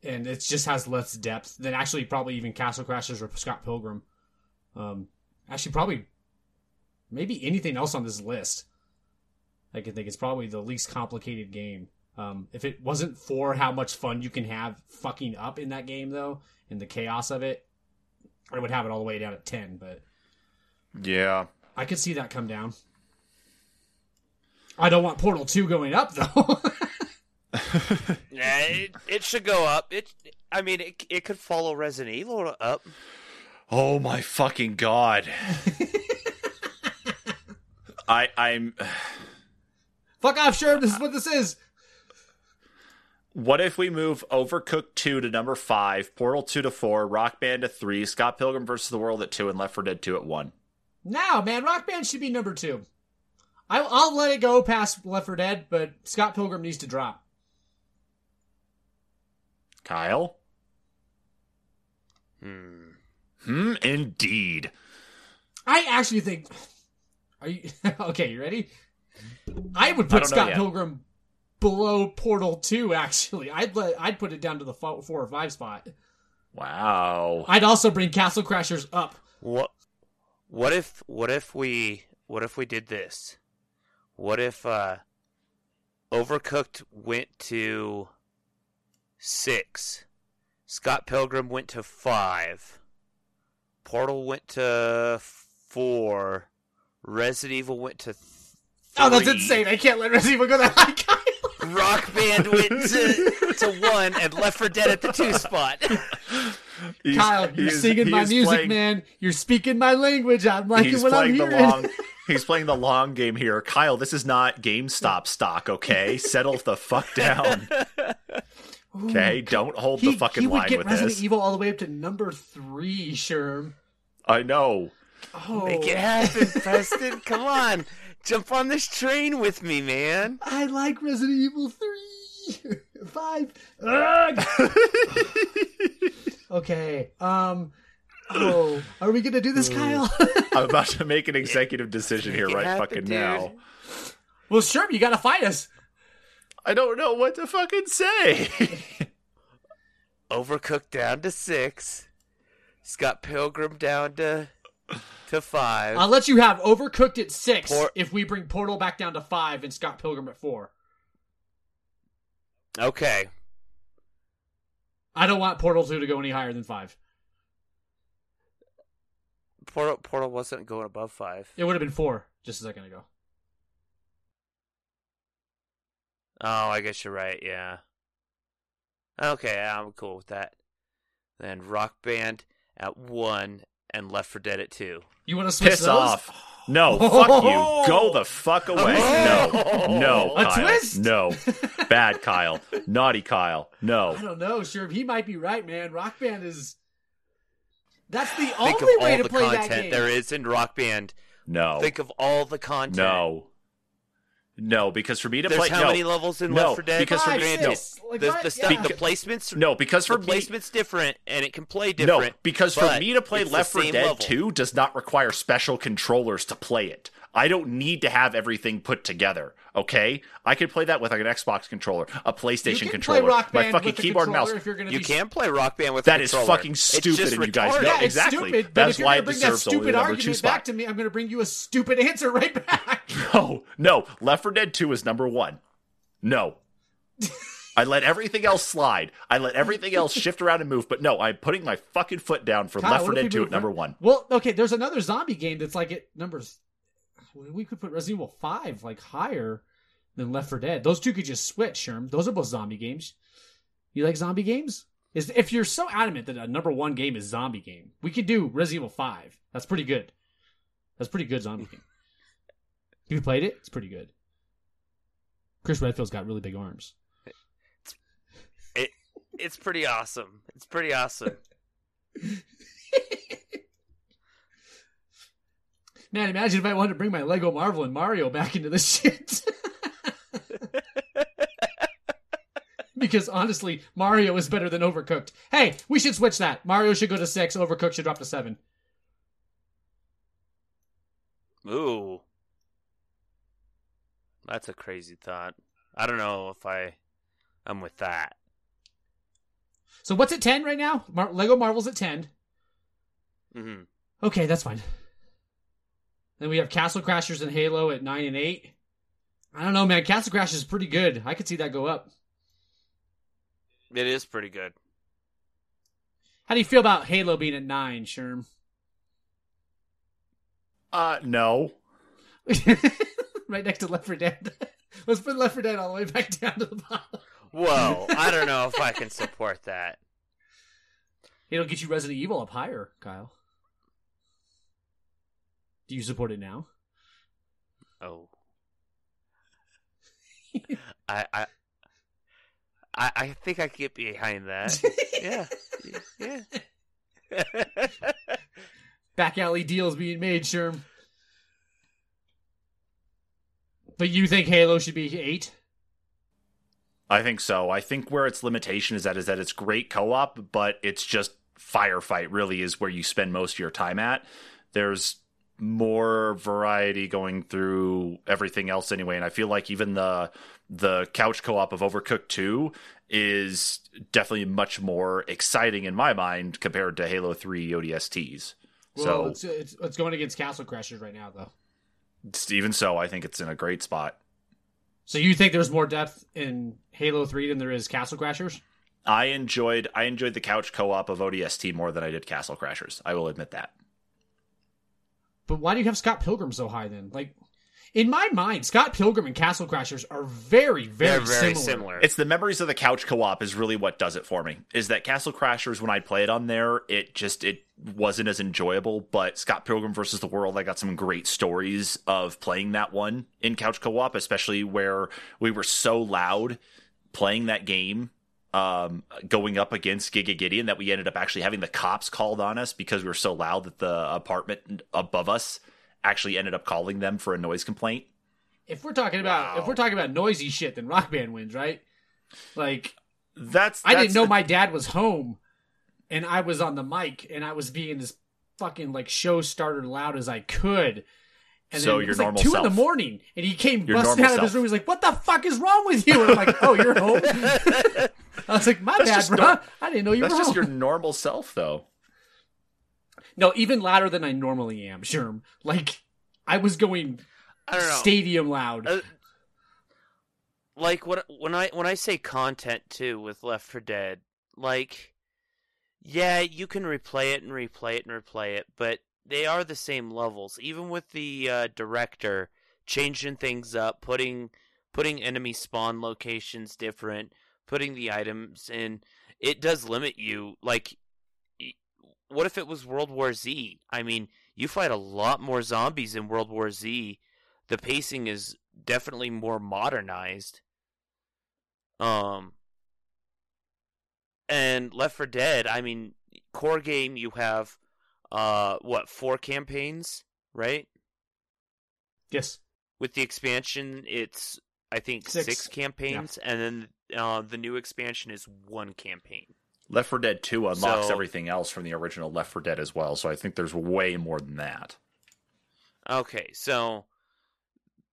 and it just has less depth than actually probably even Castle Crashers or Scott Pilgrim. Actually, probably maybe anything else on this list. I can think it's probably the least complicated game. If it wasn't for how much fun you can have fucking up in that game, though, and the chaos of it, I would have it all the way down at 10. But yeah, I could see that come down. I don't want Portal 2 going up, though. Yeah, it should go up. It could follow Resident Evil up. Oh my fucking god! I'm. Fuck off, Sherb. This is what this is. What if we move Overcooked 2 to number 5, Portal 2 to 4, Rock Band to 3, Scott Pilgrim versus the World at 2, and Left 4 Dead 2 at 1? No, man. Rock Band should be number 2. I'll let it go past Left 4 Dead, but Scott Pilgrim needs to drop. Kyle? Indeed. I actually think... Are you... Okay, you ready? I would put Scott Pilgrim below Portal 2, actually. I'd put it down to the 4 or 5 spot. Wow. I'd also bring Castle Crashers up. What if we did this? What if Overcooked went to 6, Scott Pilgrim went to 5, Portal went to 4, Resident Evil went to 3. Oh, that's insane. I can't let Resident Evil go that high, Kyle. Rock Band went to 1 and Left 4 Dead at the 2 spot. Kyle, you're singing my music, man. You're speaking my language. I'm liking what I'm hearing. He's playing the long game here. Kyle, this is not GameStop stock, okay? Settle the fuck down. Ooh, okay, don't hold the fucking line with this. He would get Resident Evil all the way up to number 3, Sherm. I know. Oh. Make it happen, Preston. Come on. Jump on this train with me, man. I like Resident Evil 3. 5. Okay. Oh, are we going to do this, Kyle? I'm about to make an executive decision here right fucking now. Well, Sherm, you got to fight us. I don't know what to fucking say. Overcooked down to 6. Scott Pilgrim down to 5. I'll let you have Overcooked at 6 if we bring Portal back down to 5 and Scott Pilgrim at 4. Okay. I don't want Portal 2 to go any higher than 5. Portal wasn't going above 5. It would have been 4 just a second ago. Oh, I guess you're right, yeah. Okay, I'm cool with that. Then Rock Band at 1 and Left 4 Dead at 2. You want to switch those? Piss off. No, fuck you. Go the fuck away. No, Kyle. A twist? No. Bad Kyle. Naughty Kyle. No. I don't know, sure. He might be right, man. Rock Band is... That's the only way to play that game. Think of all the content there is in Rock Band. No. Think of all the content. No. No, because for me to play... There's how many levels in Left 4 Dead? Because for me... The placements... No, because for me... The placement's different, and it can play different. No, because for me to play Left 4 Dead 2 does not require special controllers to play it. I don't need to have everything put together, okay? I could play that with like an Xbox controller, a PlayStation controller, my fucking keyboard and mouse. You can play Rock Band with a controller. That is fucking stupid, and you guys know. Yeah, exactly. Stupid, that's why it deserves only the number 2 spot. Back to me, I'm going to bring you a stupid answer right back. No. Left 4 Dead 2 is number 1. No. I let everything else slide. I let everything else shift around and move. But no, I'm putting my fucking foot down for Left 4 Dead 2 at number 1. Well, okay, there's another zombie game that's like at numbers... We could put Resident Evil 5 like higher than Left 4 Dead. Those two could just switch, Sherm. Those are both zombie games. You like zombie games? If you're so adamant that a number 1 game is zombie game, we could do Resident Evil 5. That's pretty good. That's pretty good zombie game. You played it? It's pretty good. Chris Redfield's got really big arms. It's pretty awesome. It's pretty awesome. Man, imagine if I wanted to bring my Lego Marvel and Mario back into this shit. Because honestly, Mario is better than Overcooked. Hey, we should switch that. Mario should go to 6, Overcooked should drop to 7. Ooh. That's a crazy thought. I don't know if I'm with that. So what's at 10 right now? Lego Marvel's at 10. Mm-hmm. Okay, that's fine. Then we have Castle Crashers and Halo at 9 and 8. I don't know, man. Castle Crashers is pretty good. I could see that go up. It is pretty good. How do you feel about Halo being at 9, Sherm? No. Right next to Left 4 Dead. Let's put Left 4 Dead all the way back down to the bottom. Whoa, I don't know if I can support that. It'll get you Resident Evil up higher, Kyle. Do you support it now? Oh. I think I could get behind that. Yeah. Back alley deals being made, Sherm. But you think Halo should be 8? I think so. I think where its limitation is that it's great co-op, but it's just firefight really is where you spend most of your time at. There's more variety going through everything else anyway, and I feel like even the couch co-op of Overcooked 2 is definitely much more exciting in my mind compared to Halo 3 ODSTs. Well, so it's going against Castle Crashers right now, though. Even so, I think it's in a great spot. So you think there's more depth in Halo 3 than there is Castle Crashers? I enjoyed the couch co-op of ODST more than I did Castle Crashers. I will admit that. But why do you have Scott Pilgrim so high then? Like, In my mind, Scott Pilgrim and Castle Crashers are very, very similar. It's the memories of the couch co-op is really what does it for me, is that Castle Crashers, when I played on there, it wasn't as enjoyable, but Scott Pilgrim versus the World, I got some great stories of playing that one in couch co-op, especially where we were so loud playing that game, going up against Giga Gideon, that we ended up actually having the cops called on us because we were so loud that the apartment above us actually ended up calling them for a noise complaint. If we're talking about noisy shit, then Rock Band wins, right? Like that's I didn't know my dad was home and I was on the mic and I was being this fucking like show starter loud as I could. And so then it was like 2 in the morning and he came busting out of his room. He's like, "What the fuck is wrong with you?" And I'm like, "Oh, you're home?" I was like, "My bad, bro. I didn't know you were home." That's just your normal self though. No, even louder than I normally am, Sherm. Like, I was going stadium loud. Like, when I say content, too, with Left 4 Dead, like, yeah, you can replay it and replay it and replay it, but they are the same levels. Even with the director changing things up, putting enemy spawn locations different, putting the items in, it does limit you, like... What if it was World War Z? I mean, you fight a lot more zombies in World War Z. The pacing is definitely more modernized. And Left 4 Dead, I mean, core game, you have, 4 campaigns, right? Yes. With the expansion, it's, I think, 6 campaigns, yeah. And then the new expansion is 1 campaign. Left 4 Dead 2 unlocks everything else from the original Left 4 Dead as well, so I think there's way more than that. Okay, so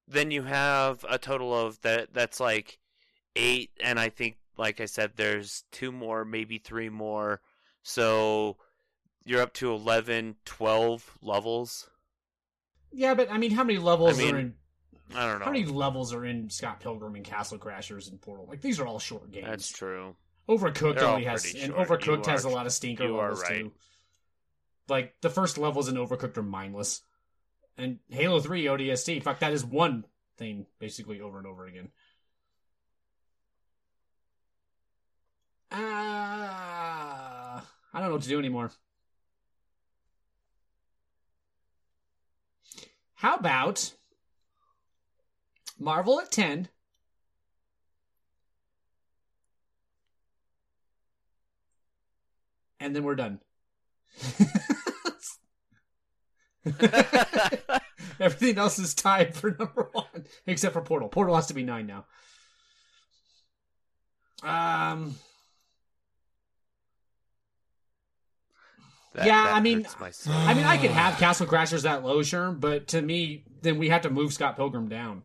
then you have a total of that's like 8, and I think, like I said, there's 2 more, maybe 3 more, so you're up to 11, 12 levels. Yeah, but I mean, how many levels are in... I don't know. How many levels are in Scott Pilgrim and Castle Crashers and Portal? Like, these are all short games. That's true. Overcooked only has, and Overcooked has a lot of stinker levels too. Like the first levels in Overcooked are mindless, and Halo 3 ODST. Fuck, that is one thing basically over and over again. I don't know what to do anymore. How about Marvel at 10? And then we're done. Everything else is tied for number 1, except for Portal. Portal has to be 9 now. I mean, I could have Castle Crashers that low, Sherm, but to me, then we have to move Scott Pilgrim down.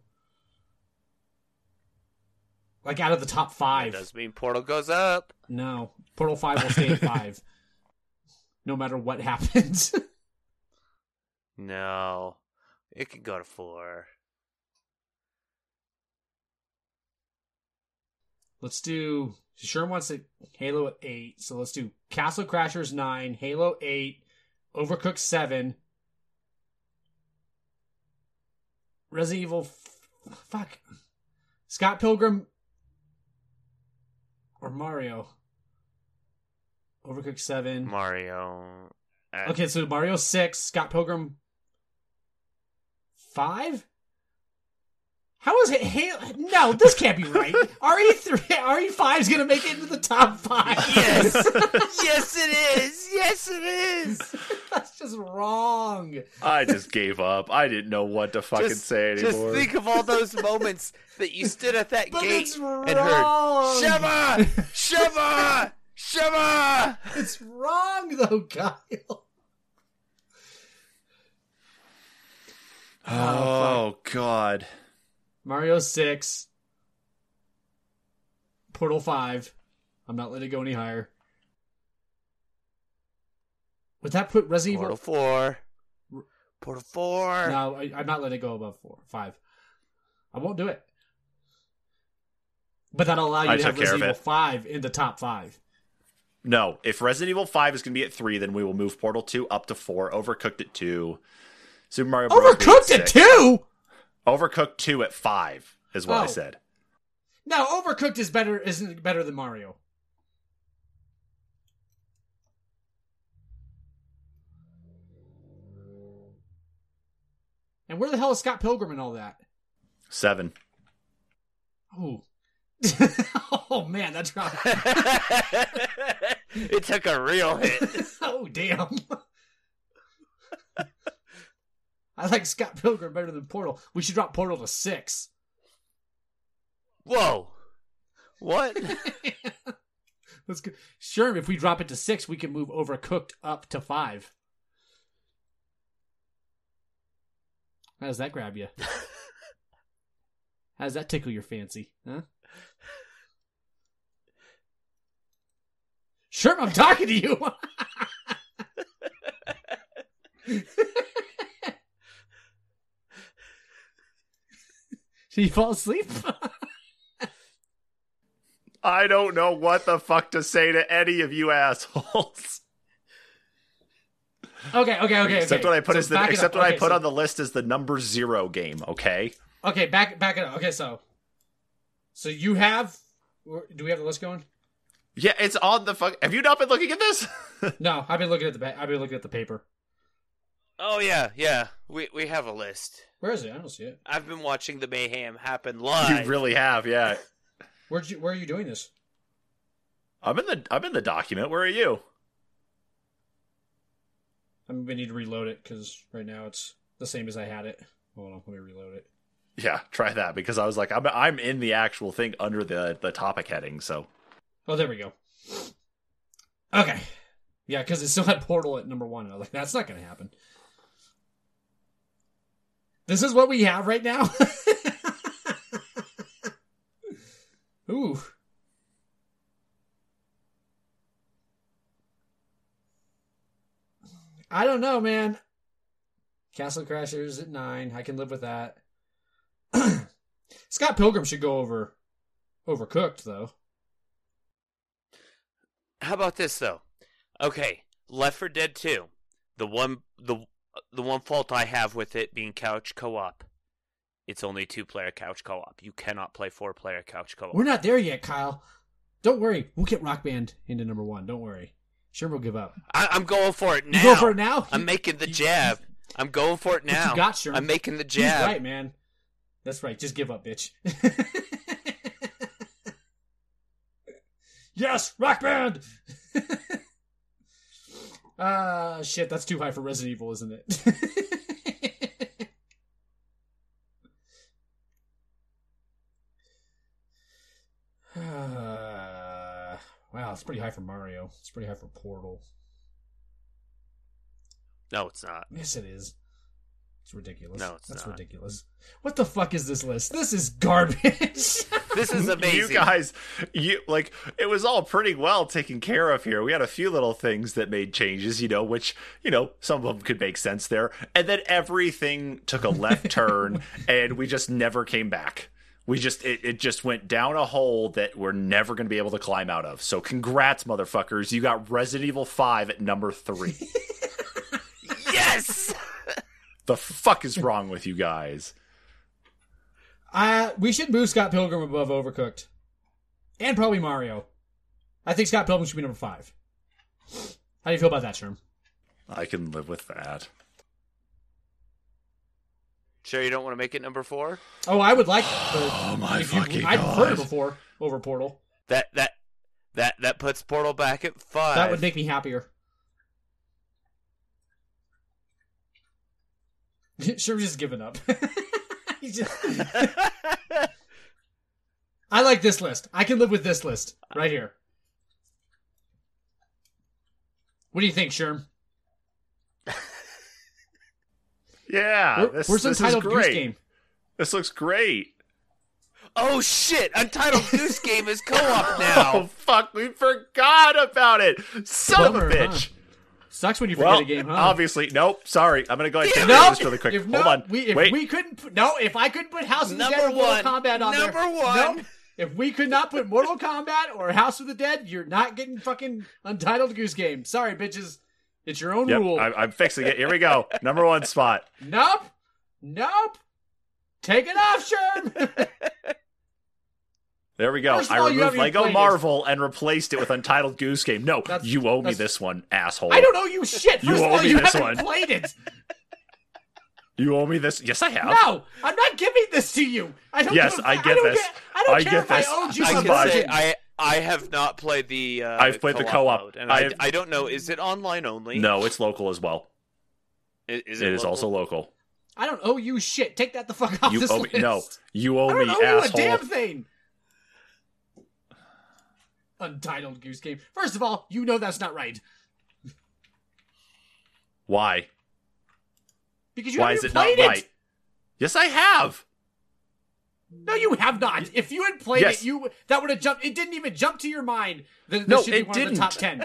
Like, out of the top 5. That does mean Portal goes up. No. Portal 5 will stay at 5. No matter what happens. No. It could go to 4. Let's do... Sherm wants a Halo at 8, so let's do Castle Crashers 9, Halo 8, Overcooked 7, Resident Evil... Fuck. Scott Pilgrim... Or Mario. Overcooked 7. Mario. Okay, so Mario 6. Scott Pilgrim 5? How is it? No, this can't be right. RE5 is going to make it into the top 5. Yes. Yes, it is. Yes, it is. That's just wrong. I just gave up. I didn't know what to fucking say anymore. Just think of all those moments that you stood at that gate and heard, "Shiva! Shiva! Shiva!" It's wrong, though, Kyle. Oh God. Mario 6, Portal 5. I'm not letting it go any higher. Would that put Resident Evil... Portal 4. No, I'm not letting it go above 5. I won't do it. But that'll allow you to have Resident Evil 5 in the top 5. No, if Resident Evil 5 is going to be at 3, then we will move Portal 2 up to 4, Overcooked at 2, Super Mario Bros. Overcooked at 2?! Overcooked 2 at 5 is what I said. No, Overcooked is better. Isn't better than Mario. And where the hell is Scott Pilgrim and all that? 7. Oh. Oh, man, that's right. It took a real hit. Oh, damn. I like Scott Pilgrim better than Portal. We should drop Portal to 6. Whoa. What? Let's go. Sure, if we drop it to 6, we can move Overcooked up to 5. How does that grab you? How does that tickle your fancy? Huh? Sure, I'm talking to you! Did you fall asleep? I don't know what the fuck to say to any of you assholes. Okay. Except what I put on the list is the number 0 game. Okay. Okay, back it up. Okay, so you have? Do we have the list going? Yeah, it's on the fuck. Have you not been looking at this? No, I've been looking at the paper. Oh yeah. We have a list. Where is it? I don't see it. I've been watching the mayhem happen live. You really have, yeah. Where are you doing this? I'm in the document. Where are you? I'm gonna need to reload it because right now it's the same as I had it. Hold on, let me reload it. Yeah, try that because I was like, I'm in the actual thing under the topic heading. So, oh, there we go. Okay, yeah, because it still had Portal at number 1. And I was like, that's not gonna happen. This is what we have right now. Ooh. I don't know, man. Castle Crashers at 9. I can live with that. Scott Pilgrim should go over Overcooked, though. How about this, though? Okay, Left 4 Dead 2. The one fault I have with it being couch co-op. It's only 2-player couch co-op. You cannot play 4-player couch co-op. We're not there yet, Kyle. Don't worry. We'll get Rock Band into number 1. Don't worry. Sure, we'll give up. I'm going for it now. You go for it now? I'm making the jab. I'm going for it now. What you got, Sherman? I'm making the jab. He's right, man. That's right. Just give up, bitch. Yes, Rock Band! Shit, that's too high for Resident Evil, isn't it? Wow, it's pretty high for Mario. It's pretty high for Portal. No, it's not. Yes, it is. It's ridiculous. No, it's not. That's ridiculous. What the fuck is this list? This is garbage. This is amazing. You guys, it was all pretty well taken care of here. We had a few little things that made changes, which, some of them could make sense there. And then everything took a left turn, and we just never came back. We just it just went down a hole that we're never going to be able to climb out of. So congrats, motherfuckers. You got Resident Evil 5 at number 3. Yes! The fuck is wrong with you guys? We should move Scott Pilgrim above Overcooked. And probably Mario. I think Scott Pilgrim should be number 5. How do you feel about that, Sherm? I can live with that. Sure you don't want to make it number 4? Oh, I would like that. Oh, my fucking God. I prefer it before over Portal. That puts Portal back at 5. That would make me happier. Sure, just giving up. I like this list. I can live with this list right here. What do you think, Sherm? Yeah, where's Untitled Goose Game? This looks great. Oh shit! Untitled Goose Game is co-op now. Oh fuck! We forgot about it. Son of a bitch. Huh? Sucks when you forget a game, huh? Obviously, nope. Sorry, I'm gonna go ahead and do this really quick. Hold on. If I couldn't put House of the Dead or Mortal Kombat on there. Number 1. Nope. If we could not put Mortal Kombat or House of the Dead, you're not getting fucking Untitled Goose Game. Sorry, bitches. It's your own rule. I'm fixing it. Here we go. Number 1 spot. Nope. Take it off, Sherm! There we go. I removed Lego Marvel and replaced it with Untitled Goose Game. No, you owe me this one, asshole. I don't owe you shit. You owe me this one. Played it. You owe me this. Yes, I have. No, I'm not giving this to you. I don't. Yes, I get this. I don't care if I owed you some money. I have not played the. I've played the co-op, and I don't know. Is it online only? No, it's local as well. It is also local. I don't owe you shit. Take that the fuck off this list. No, you owe me, asshole. I don't owe you a damn thing. Untitled Goose Game. First of all, you know that's not right. Why? Because you haven't played it. Why is it not right? Yes, I have. No, you have not. If you had played it, that would have jumped. It didn't even jump to your mind that this should be one of the top 10.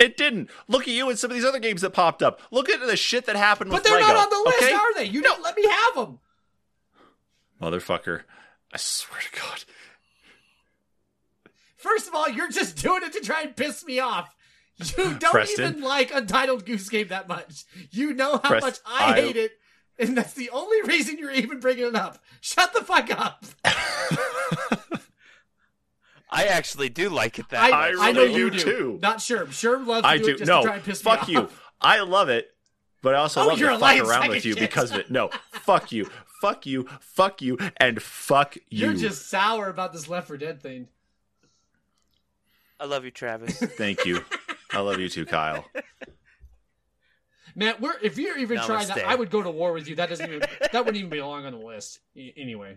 It didn't. Look at you and some of these other games that popped up. Look at the shit that happened with Lego. But they're not on the list, are they? You don't let me have them. Motherfucker. I swear to God. First of all, you're just doing it to try and piss me off. You don't even like Untitled Goose Game that much. You know how much I hate it, and that's the only reason you're even bringing it up. Shut the fuck up. I actually do like it that much. I know you do. Not Sherm. Sherm loves to do it just to try and piss me off. Fuck you. I love it, but I also love to fuck around with you because of it. No, fuck you. Fuck you. Fuck you. And fuck you. You're just sour about this Left 4 Dead thing. I love you, Travis. Thank you. I love you too, Kyle. Man, if you're even trying that, I would go to war with you. That wouldn't even belong on the list. Anyway,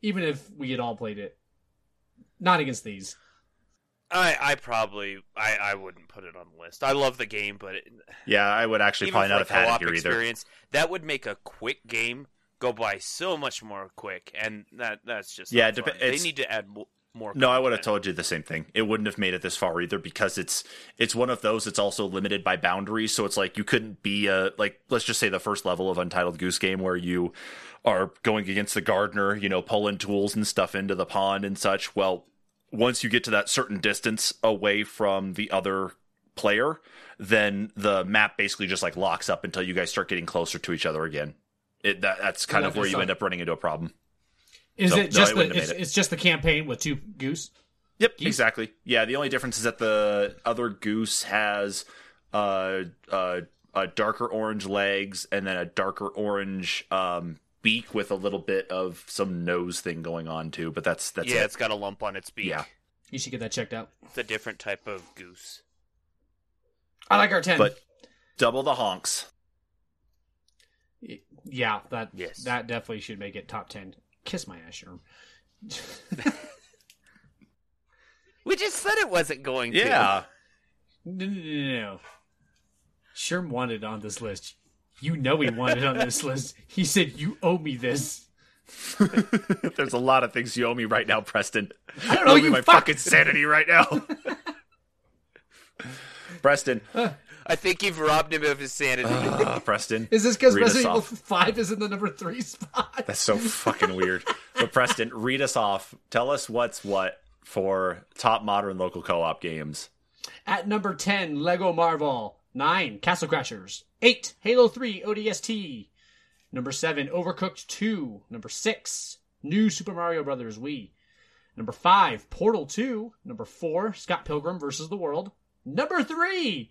even if we had all played it. Not against these. I wouldn't put it on the list. I love the game, but... Yeah, I would actually probably not have had it here either. That would make a quick game go by so much more quick, and that's just... Yeah, they need to add more. No, I would have told you the same thing. It wouldn't have made it this far either because it's one of those that's also limited by boundaries. So it's like you couldn't be let's just say the first level of Untitled Goose Game where you are going against the gardener, pulling tools and stuff into the pond and such. Well, once you get to that certain distance away from the other player, then the map basically just locks up until you guys start getting closer to each other again. That's kind of where you end up running into a problem. It's just the campaign with two goose? Yep, exactly. Yeah, the only difference is that the other goose has a darker orange legs and then a darker orange beak with a little bit of some nose thing going on too. But that's yeah, it's got a lump on its beak. Yeah, you should get that checked out. It's a different type of goose. I like our 10, but double the honks. Yeah, that definitely should make it top 10. Kiss my ass, Sherm. We just said it wasn't going to. Yeah. No. Sherm wanted it on this list. You know he wanted it on this list. He said, you owe me this. There's a lot of things you owe me right now, Preston. I don't owe you my fucking sanity right now. Preston. I think you've robbed him of his sanity. Preston. Is this because Resident Evil 5 is in the number 3 spot? That's so fucking weird. But Preston, read us off. Tell us what's what for top modern local co-op games. At number 10, Lego Marvel. 9, Castle Crashers. 8, Halo 3 ODST. Number 7, Overcooked 2. Number 6, New Super Mario Bros. Wii. Number 5, Portal 2. Number 4, Scott Pilgrim versus the World. Number 3...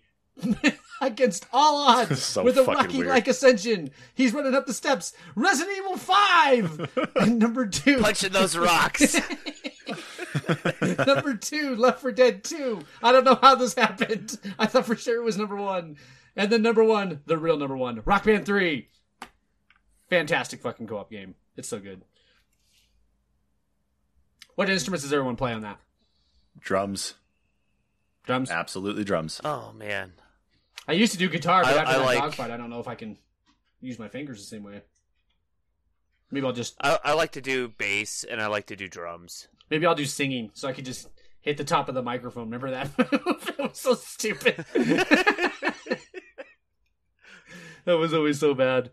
Against all odds, with a Rocky-like ascension, he's running up the steps. Resident Evil 5, and number 2, punching those rocks. Number 2, Left 4 Dead 2. I don't know how this happened. I thought for sure it was number 1, and then number 1, the real number 1, Rock Band 3. Fantastic fucking co-op game. It's so good. What instruments does everyone play on that? Drums. Drums. Absolutely drums. Oh man. I used to do guitar, but after that dogfight, I don't know if I can use my fingers the same way. Maybe I'll just... I like to do bass, and I like to do drums. Maybe I'll do singing, so I could just hit the top of the microphone. Remember that? That was so stupid. That was always so bad.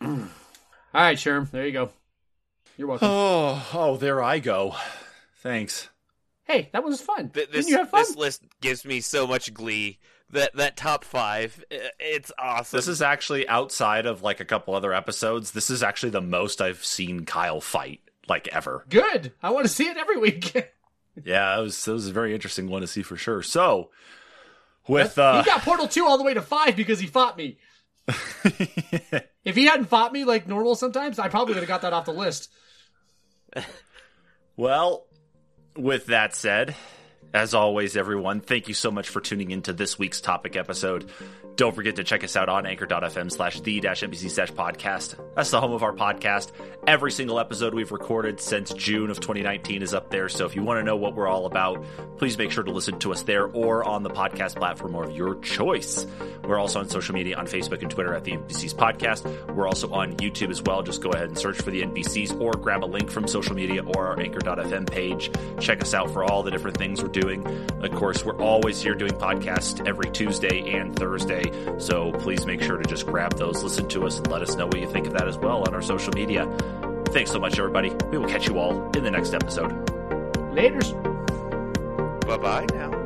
All right, Sherm. There you go. You're welcome. Oh, there I go. Thanks. hey, that was fun. Didn't you have fun? This list gives me so much glee. That top five, it's awesome. This is actually, outside of like a couple other episodes, this is actually the most I've seen Kyle fight, like, ever. Good. I want to see it every week. Yeah, it was a very interesting one to see for sure. So, with... he got Portal 2 all the way to 5 because he fought me. If he hadn't fought me like normal sometimes, I probably would have got that off the list. Well, with that said... As always, everyone, thank you so much for tuning into this week's topic episode. Don't forget to check us out on anchor.fm/the-NPCs-podcast. That's the home of our podcast. Every single episode we've recorded since June of 2019 is up there. So if you want to know what we're all about, please make sure to listen to us there or on the podcast platform of your choice. We're also on social media on Facebook and Twitter at @TheNPCsPodcast. We're also on YouTube as well. Just go ahead and search for the NPCs or grab a link from social media or our anchor.fm page. Check us out for all the different things we're doing. Of course, we're always here doing podcasts every Tuesday and Thursday, so please make sure to just grab those, listen to us, and let us know what you think of that as well on our social media. Thanks so much, everybody. We will catch you all in the next episode. Laters. Bye-bye now.